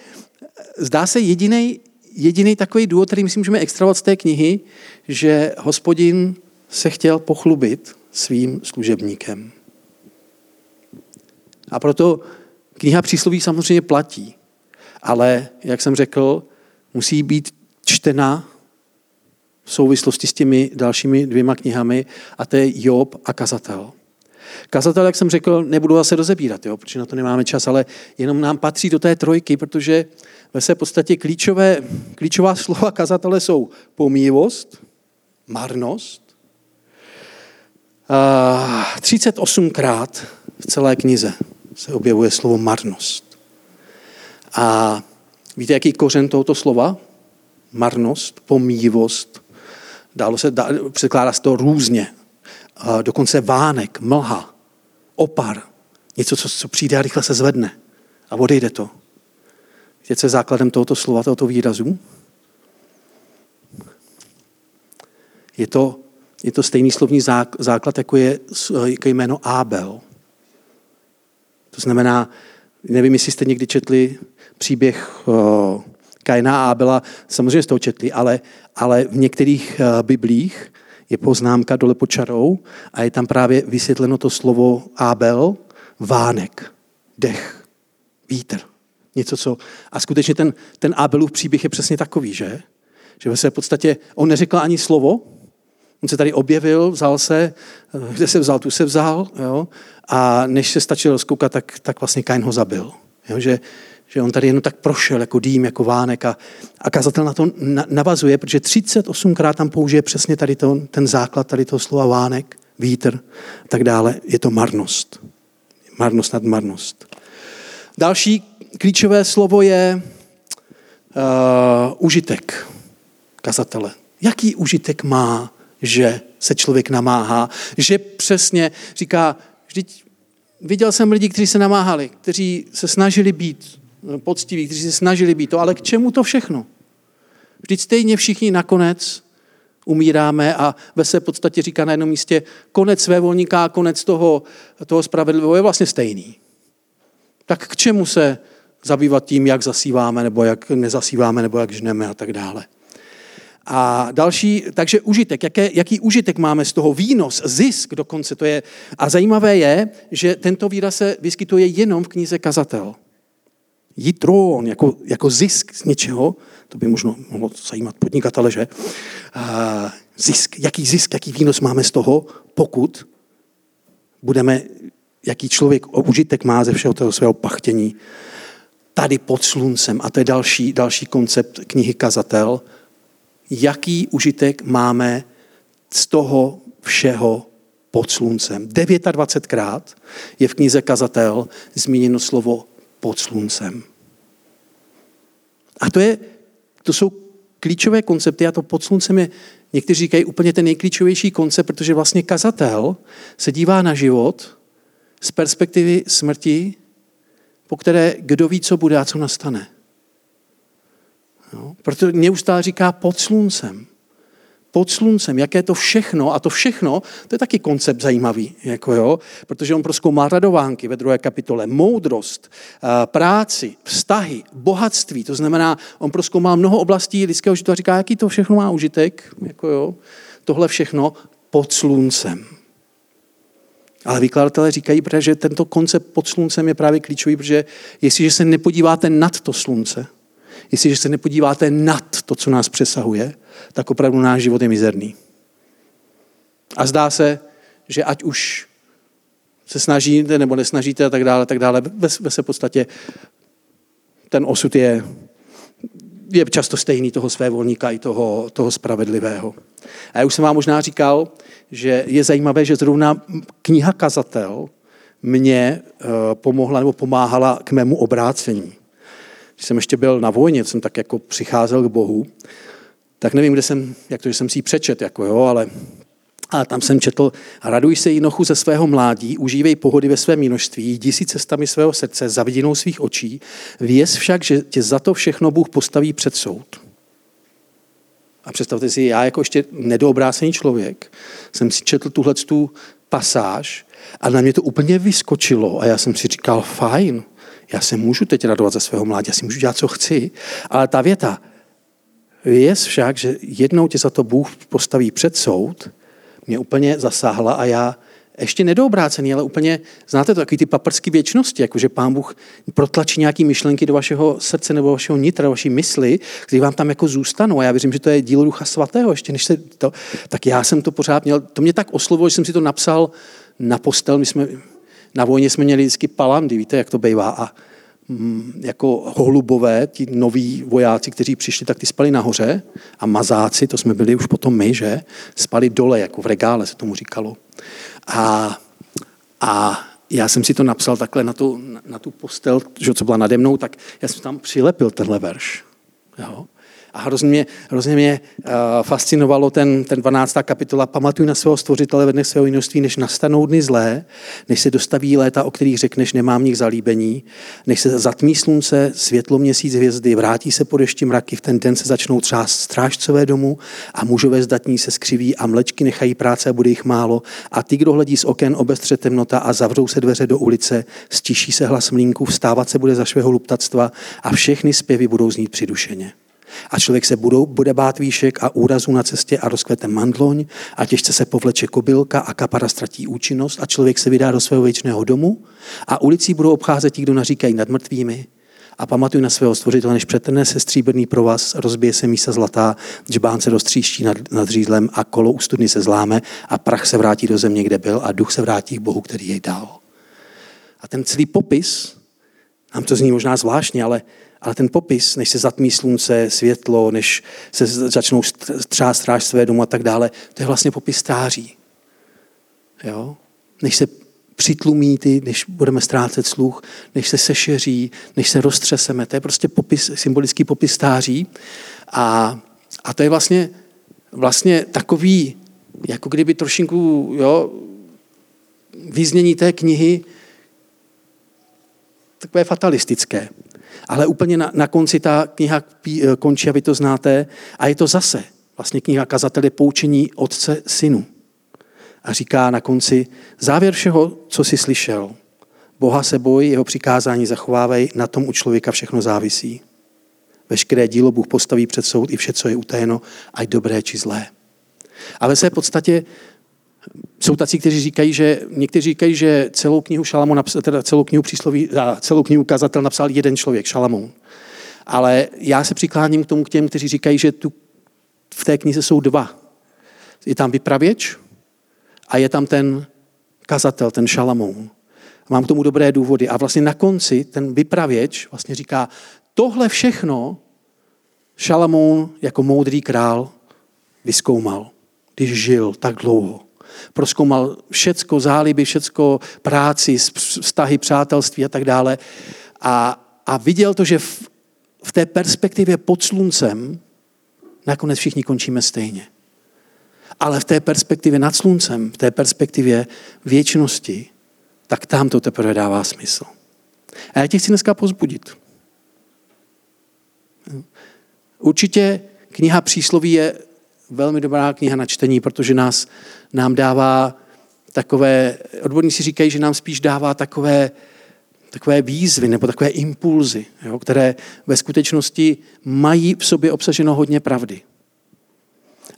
zdá se jediný, jediný takový důvod, který myslím, můžeme extrahovat z té knihy, že Hospodin se chtěl pochlubit svým služebníkem. A proto kniha Přísloví samozřejmě platí, ale, jak jsem řekl, musí být čtena v souvislosti s těmi dalšími dvěma knihami a to je Job a Kazatel. Kazatel, jak jsem řekl, nebudu zase rozebírat, jo, protože na to nemáme čas, ale jenom nám patří do té trojky, protože ve své podstatě klíčové, klíčová slova Kazatele jsou pomíjivost, marnost, třicet osmkrát v celé knize se objevuje slovo marnost. A víte, jaký kořen tohoto slova? Marnost, pomíjivost, Dalo se, da, překládá se to různě. E, dokonce vánek, mlha, opar, něco, co, co přijde a rychle se zvedne a odejde to. Víte, co je základem tohoto slova, tohoto výrazu? Je to, je to stejný slovní základ, jako je jako jméno Ábel. To znamená, nevím, jestli jste někdy četli příběh o, Kajna a Ábela, samozřejmě z toho četli, ale, ale v některých uh, biblích je poznámka dole pod čarou a je tam právě vysvětleno to slovo Ábel, vánek, dech, vítr, něco co... A skutečně ten, ten Ábelův příběh je přesně takový, že? Že ve své podstatě, on neřekl ani slovo, on se tady objevil, vzal se, kde se vzal, tu se vzal, jo? A než se stačil rozkoukat, tak, tak vlastně Kain ho zabil, jo? Že... že on tady jenom tak prošel, jako dým, jako vánek a, a kazatel na to navazuje, protože třicet osmkrát tam použije přesně tady to, ten základ tady toho slova vánek, vítr a tak dále. Je to marnost. Marnost nad marnost. Další klíčové slovo je uh, užitek kazatele. Jaký užitek má, že se člověk namáhá, že přesně říká, vždyť viděl jsem lidi, kteří se namáhali, kteří se snažili být poctiví, kteří se snažili být to, ale k čemu to všechno? Vždyť stejně všichni nakonec umíráme a ve své podstatě říká na jednom místě konec svévolníka a konec toho, toho spravedlivého je vlastně stejný. Tak k čemu se zabývat tím, jak zasíváme, nebo jak nezasíváme, nebo jak žneme a tak dále. A další, takže užitek, jaké, jaký užitek máme z toho? Výnos, zisk dokonce to je. A zajímavé je, že tento výraz se vyskytuje jenom v knize Kazatel. Jitrón, jako, jako zisk z něčeho, to by možno mohlo zajímat podnikatele, že? Zisk, jaký zisk, jaký výnos máme z toho, pokud budeme, jaký člověk užitek má ze všeho toho svého pachtění tady pod sluncem. A to je další, další koncept knihy Kazatel. Jaký užitek máme z toho všeho pod sluncem. dvacet devětkrát je v knize Kazatel zmíněno slovo pod sluncem. A to, je, to jsou klíčové koncepty a to pod sluncem je, někteří říkají, úplně ten nejklíčovější koncept, protože vlastně kazatel se dívá na život z perspektivy smrti, po které kdo ví, co bude a co nastane. No, proto neustále říká pod sluncem. Pod sluncem, jaké to všechno, a to všechno, to je taky koncept zajímavý, jako jo, protože on prozkoumá radovánky ve druhé kapitole, moudrost, práci, vztahy, bohatství, to znamená, on prozkoumá mnoho oblastí lidského života a říká, jaký to všechno má užitek, jako jo, tohle všechno pod sluncem. Ale vykladatelé říkají, že tento koncept pod sluncem je právě klíčový, protože jestliže se nepodíváte nad to slunce, jestliže se nepodíváte nad to, co nás přesahuje, tak opravdu náš život je mizerný. A zdá se, že ať už se snažíte nebo nesnažíte a tak dále, tak dále, ve, ve se podstatě ten osud je, je často stejný toho svévolníka i toho, toho spravedlivého. A já už jsem vám možná říkal, že je zajímavé, že zrovna kniha Kazatel mě pomohla nebo pomáhala k mému obrácení. Když jsem ještě byl na vojně, jsem tak jako přicházel k Bohu, tak nevím, kde jsem, jak to, že jsem si ji přečet, jako jo, ale, ale tam jsem četl, raduj se jinochu ze svého mládí, užívej pohody ve svém množství, jdi si cestami svého srdce, za vidinou svých očí, věz však, že tě za to všechno Bůh postaví před soud. A představte si, já jako ještě nedoobrácený člověk, jsem si četl tuhletu pasáž a na mě to úplně vyskočilo a já jsem si říkal, fajn, já se můžu teď radovat ze svého mládí, já si můžu dělat, co chci, ale ta věta, věz však, že jednou tě za to Bůh postaví před soud, mě úplně zasáhla a já ještě nedoobrácený, ale úplně, znáte to, takový ty paprsky věčnosti, jakože Pán Bůh protlačí nějaký myšlenky do vašeho srdce nebo vašeho nitra, vaší mysli, které vám tam jako zůstanou a já věřím, že to je dílo Ducha Svatého, ještě než se to, tak já jsem to pořád měl, to mě tak oslovilo, že jsem si to napsal na postel, my jsme... Na vojně jsme měli vždycky palandy, víte, jak to bývá. A mm, jako holubové, ti noví vojáci, kteří přišli, tak ty spali nahoře. A mazáci, to jsme byli už potom my, že? Spali dole, jako v regále se tomu říkalo. A, a já jsem si to napsal takhle na tu, na, na tu postel, že, co byla nade mnou, tak já jsem tam přilepil tenhle verš. Jo? A hrozně mě, hrozně mě uh, fascinovalo ten, ten dvanáctá kapitola. Pamatuj na svého stvořitele ve dnech svého jinoství, než nastanou dny zlé, než se dostaví léta, o kterých řekneš, nemám v nich zalíbení, než se zatmí slunce, světlo, měsíc, hvězdy, vrátí se po dešti mraky, v ten den se začnou třást strážcové domu a mužové zdatní se skřiví a mlečky nechají práce a bude jich málo. A ty, kdo hledí z oken, obestře temnota a zavřou se dveře do ulice, stiší se hlas mlýnků, vstávat se bude za švého luptactva a všechny zpěvy budou znít přidušeně. A člověk se budou, bude bát výšek a úrazů na cestě a rozkvete mandloň a těžce se povleče kobylka a kapara ztratí účinnost a člověk se vydá do svého věčného domu a ulicí budou obcházet ti, kdo naříkají nad mrtvými. A pamatuj na svého stvořitele, než přetrhne se stříbrný provaz, rozbije se mísa zlatá, džbán se roztříští nad, nad řízlem a kolo u studny se zláme a prach se vrátí do země, kde byl a duch se vrátí k Bohu, který jej dal. A ten celý popis, nám to zní možná zvláštně, ale Ale ten popis, než se zatmí slunce, světlo, než se začnou třást stráž své domu a tak dále, to je vlastně popis stáří. Jo? Než se přitlumí ty, než budeme ztrácet sluch, než se sešeří, než se roztřeseme. To je prostě popis, symbolický popis stáří. A, a to je vlastně, vlastně takový, jako kdyby trošinku, jo, vyznění té knihy takové fatalistické. Ale úplně na, na konci ta kniha končí, a vy to znáte, a je to zase vlastně kniha Kazatel, je poučení otce synu. A říká na konci: závěr všeho, co jsi slyšel. Boha se boj, jeho přikázání zachovávej, na tom u člověka všechno závisí. Veškeré dílo Bůh postaví před soud, i vše, co je utajeno, ať dobré či zlé. A ve své podstatě jsou tací, kteří říkají, že někteří říkají, že celou knihu Šalamún napsal, teda celou knihu přísloví, celou knihu Kazatel napsal jeden člověk, Šalamún. Ale já se přikláním k tomu, k těm, kteří říkají, že tu v té knize jsou dva. Je tam vypravěč a je tam ten kazatel, ten Šalamún. Mám k tomu dobré důvody. A vlastně na konci ten vypravěč vlastně říká: tohle všechno Šalamún jako moudrý král vyzkoumal, když žil tak dlouho. Prozkoumal všecko záliby, všecko práci, vztahy, přátelství a tak dále. A, a viděl to, že v, v té perspektivě pod sluncem nakonec všichni končíme stejně. Ale v té perspektivě nad sluncem, v té perspektivě věčnosti, tak tam to teprve dává smysl. A já tě chci dneska povzbudit. Určitě kniha Přísloví je velmi dobrá kniha na čtení, protože nás, nám dává takové, odborníci říkají, že nám spíš dává takové, takové výzvy nebo takové impulzy, jo, které ve skutečnosti mají v sobě obsaženo hodně pravdy.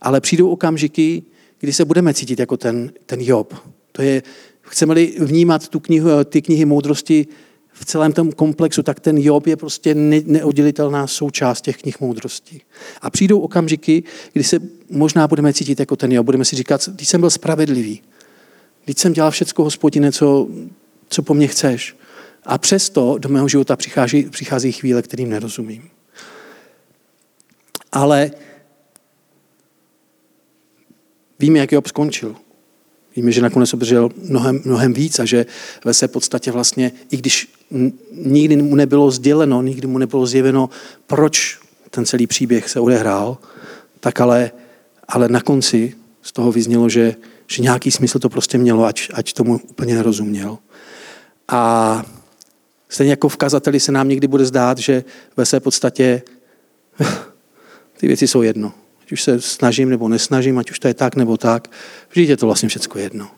Ale přijdou okamžiky, kdy se budeme cítit jako ten, ten Job. To je, chceme-li vnímat tu knihu, ty knihy moudrosti v celém tom komplexu, tak ten Job je prostě neoddělitelná součást těch knih moudrosti. A přijdou okamžiky, kdy se možná budeme cítit jako ten Job. Budeme si říkat: když jsem byl spravedlivý, když jsem dělal všecko, Hospodine, co, co po mně chceš. A přesto do mého života přichází, přichází chvíle, kterým nerozumím. Ale víme, jak Job skončil. Víme, že nakonec obdržel mnohem, mnohem víc a že ve své podstatě vlastně, i když nikdy mu nebylo sděleno, nikdy mu nebylo zjeveno, proč ten celý příběh se odehrál, tak ale, ale na konci z toho vyznělo, že, že nějaký smysl to prostě mělo, ať, ať tomu úplně nerozuměl. A stejně jako v Kazateli se nám někdy bude zdát, že ve své podstatě ty věci jsou jedno. Ať už se snažím nebo nesnažím, ať už to je tak nebo tak, vždyť je to vlastně všecko jedno.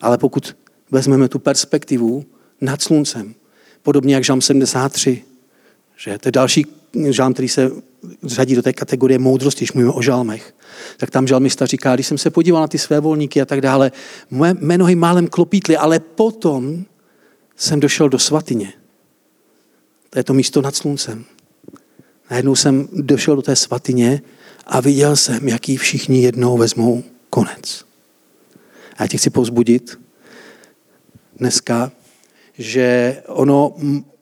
Ale pokud vezmeme tu perspektivu nad sluncem, podobně jak žalm sedmdesát tři, že to je další žalm, který se řadí do té kategorie moudrosti, když mluvíme o žalmech, tak tam žalmista říká: když jsem se podíval na ty své volníky a tak dále, moje mé nohy málem klopítly, ale potom jsem došel do svatyně. To je to místo nad sluncem. Najednou jsem došel do té svatyně a viděl jsem, jaký všichni jednou vezmou konec. A já tě chci povzbudit dneska, že ono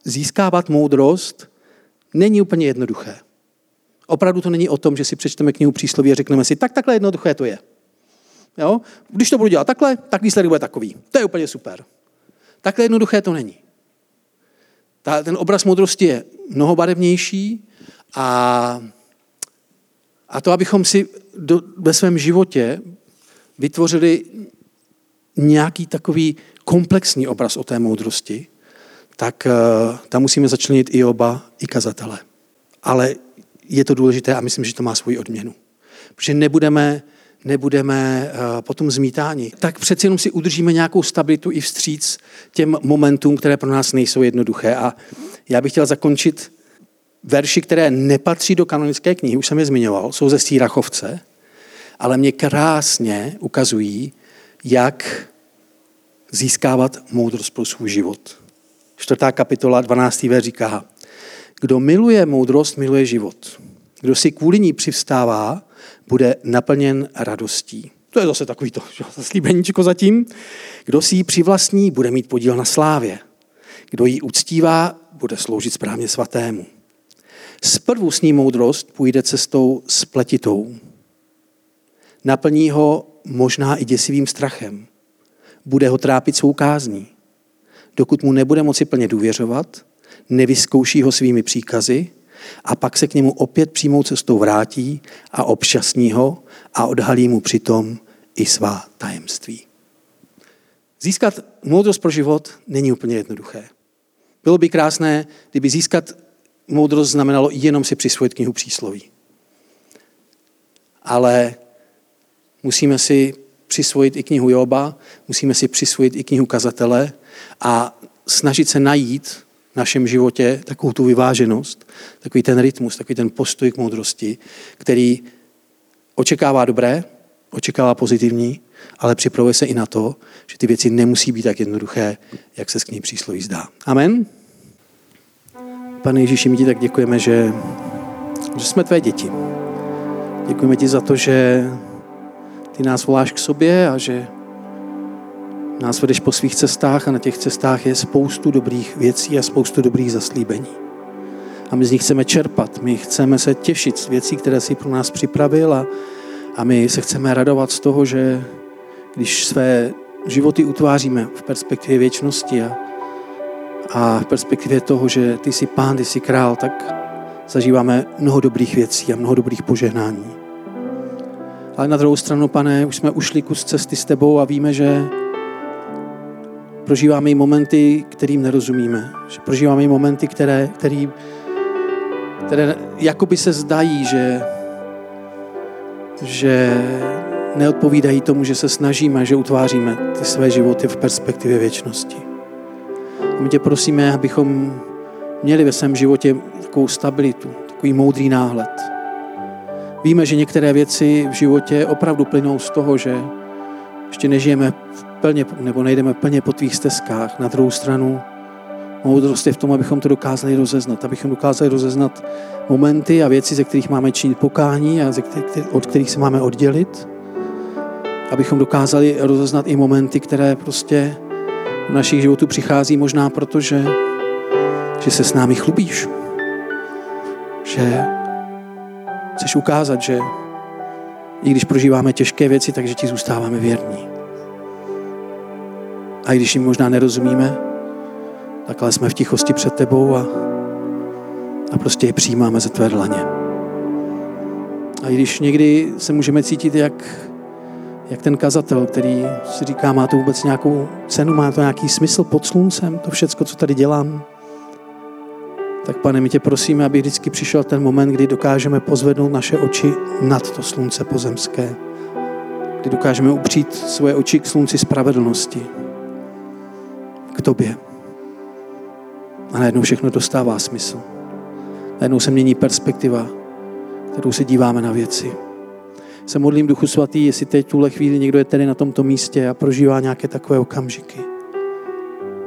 získávat moudrost není úplně jednoduché. Opravdu to není o tom, že si přečteme knihu Přísloví a řekneme si: tak takhle jednoduché to je. Jo? Když to budu dělat takhle, tak výsledek bude takový. To je úplně super. Takhle jednoduché to není. Ta, ten obraz moudrosti je mnohobarevnější A, a to, abychom si do, ve svém životě vytvořili nějaký takový komplexní obraz o té moudrosti, tak uh, tam musíme začlenit i oba, i kazatele. Ale je to důležité a myslím, že to má svoji odměnu. Protože nebudeme, nebudeme uh, potom zmítáni. Tak přeci jenom si udržíme nějakou stabilitu i vstříc těm momentům, které pro nás nejsou jednoduché. A já bych chtěl zakončit verši, které nepatří do kanonické knihy, už jsem je zmiňoval, jsou ze Sýrachovce, ale mě krásně ukazují, jak získávat moudrost pro svůj život. Čtvrtá kapitola, dvanáctý verš říká, kdo miluje moudrost, miluje život. Kdo si kvůli ní přivstává, bude naplněn radostí. To je zase takový to zaslíbeníčko zatím. Kdo si ji přivlastní, bude mít podíl na slávě. Kdo ji uctívá, bude sloužit správně svatému. Zprvu s ní moudrost půjde cestou spletitou. Naplní ho možná i děsivým strachem. Bude ho trápit svou kázní. Dokud mu nebude moci plně důvěřovat, nevyzkouší ho svými příkazy a pak se k němu opět přímou cestou vrátí a obšťastní ho a odhalí mu přitom i svá tajemství. Získat moudrost pro život není úplně jednoduché. Bylo by krásné, kdyby získat moudrost znamenalo jenom si přisvojit knihu přísloví. Ale musíme si přisvojit i knihu Joba, musíme si přisvojit i knihu Kazatele a snažit se najít v našem životě takovou tu vyváženost, takový ten rytmus, takový ten postoj k moudrosti, který očekává dobré, očekává pozitivní, ale připravuje se i na to, že ty věci nemusí být tak jednoduché, jak se z knihy přísloví zdá. Amen. Pane Ježíši, my ti tak děkujeme, že, že jsme tvé děti. Děkujeme ti za to, že ty nás voláš k sobě a že nás vedeš po svých cestách a na těch cestách je spoustu dobrých věcí a spoustu dobrých zaslíbení. A my z nich chceme čerpat, my chceme se těšit z věcí, které jsi pro nás připravil a, a my se chceme radovat z toho, že když své životy utváříme v perspektivě věčnosti a, a v perspektivě toho, že ty jsi pán, ty jsi král, tak zažíváme mnoho dobrých věcí a mnoho dobrých požehnání. Ale na druhou stranu, pane, už jsme ušli kus cesty s tebou a víme, že prožíváme i momenty, kterým nerozumíme. Že prožíváme i momenty, které, který, které jakoby se zdají, že, že neodpovídají tomu, že se snažíme, že utváříme ty své životy v perspektivě věčnosti. A my tě prosíme, abychom měli ve svém životě takovou stabilitu, takový moudrý náhled. Víme, že některé věci v životě opravdu plynou z toho, že ještě nežijeme plně, nebo nejdeme plně po tvých stezkách. Na druhou stranu moudrost je v tom, abychom to dokázali rozeznat, abychom dokázali rozeznat momenty a věci, ze kterých máme činit pokání a ze kterých, od kterých se máme oddělit. Abychom dokázali rozeznat i momenty, které prostě v našich životů přichází možná proto, že, že se s námi chlubíš. Že chceš ukázat, že i když prožíváme těžké věci, takže ti zůstáváme věrní. A i když jim možná nerozumíme, tak ale jsme v tichosti před tebou a, a prostě je přijímáme ze tvé dlaně. A i když někdy se můžeme cítit jak, jak ten kazatel, který si říká, má to vůbec nějakou cenu, má to nějaký smysl pod sluncem, to všecko, co tady dělám, tak, pane, my tě prosíme, aby vždycky přišel ten moment, kdy dokážeme pozvednout naše oči nad to slunce pozemské. Kdy dokážeme upřít svoje oči k slunci spravedlnosti. K tobě. A najednou všechno dostává smysl. Najednou se mění perspektiva, kterou se díváme na věci. Se modlím, Duchu Svatý, jestli teď tuhle chvíli někdo je tady na tomto místě a prožívá nějaké takové okamžiky.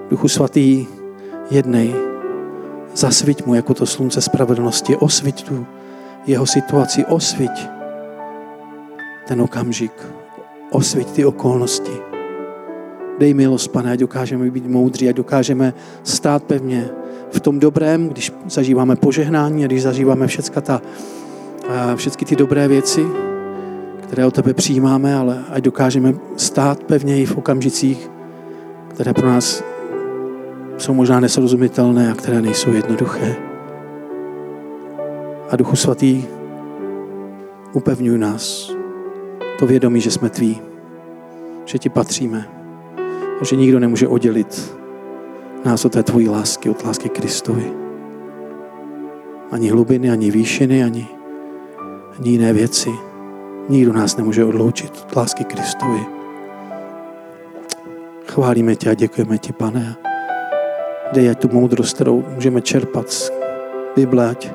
Duchu Svatý, jednej. Zasviť mu jako to slunce spravedlnosti, osviť tu jeho situaci, osviť ten okamžik, osviť ty okolnosti. Dej milost, pane, ať dokážeme být moudří, ať dokážeme stát pevně v tom dobrém, když zažíváme požehnání a když zažíváme všecka ta, všechny ty dobré věci, které od tebe přijímáme, ale ať dokážeme stát pevněji v okamžicích, které pro nás jsou možná nesrozumitelné a které nejsou jednoduché. A Duchu Svatý, upevňuj nás to vědomí, že jsme tví, že ti patříme a že nikdo nemůže oddělit nás od té tvojí lásky, od lásky Kristovi. Ani hlubiny, ani výšiny, ani, ani jiné věci. Nikdo nás nemůže odloučit od lásky Kristovi. Chválíme tě a děkujeme ti, Pane. Dej, ať tu moudrost, kterou můžeme čerpat z Bible, ať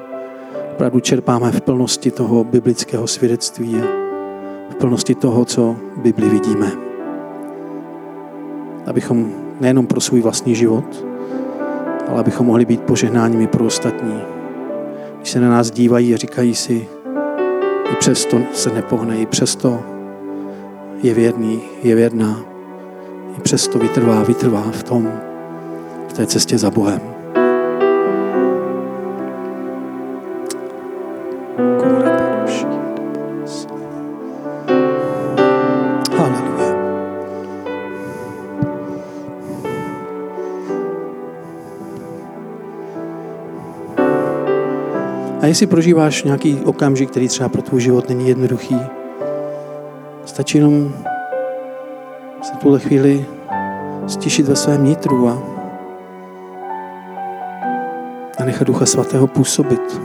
opravdu čerpáme v plnosti toho biblického svědectví a v plnosti toho, co v Bibli vidíme. Abychom nejenom pro svůj vlastní život, ale abychom mohli být požehnáními pro ostatní. Když se na nás dívají a říkají si, i přesto se nepohne, i přesto je věrný, je věrná, i přesto vytrvá, vytrvá v tom, v té cestě za Bohem. Haleluja. A jestli prožíváš nějaký okamžik, který třeba pro tvůj život není jednoduchý, stačí jenom se tuhle chvíli stišit ve svém nitru a a nechat Ducha Svatého působit.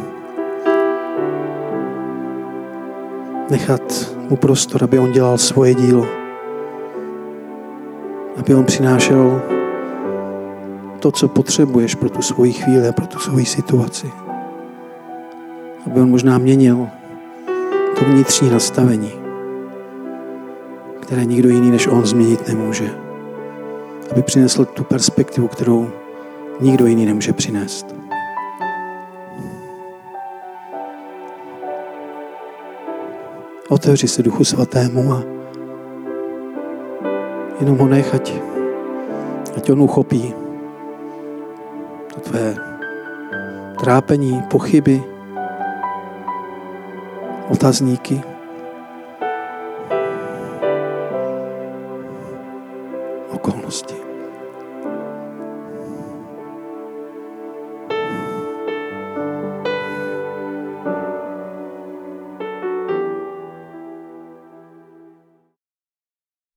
Nechat mu prostor, aby on dělal svoje dílo. Aby on přinášel to, co potřebuješ pro tu svoji chvíli a pro tu svoji situaci. Aby on možná měnil to vnitřní nastavení, které nikdo jiný než on změnit nemůže. Aby přinesl tu perspektivu, kterou nikdo jiný nemůže přinést. Otevři se Duchu Svatému a jenom ho nech, ať, ať on uchopí to tvé trápení, pochyby, otazníky. Okolnosti.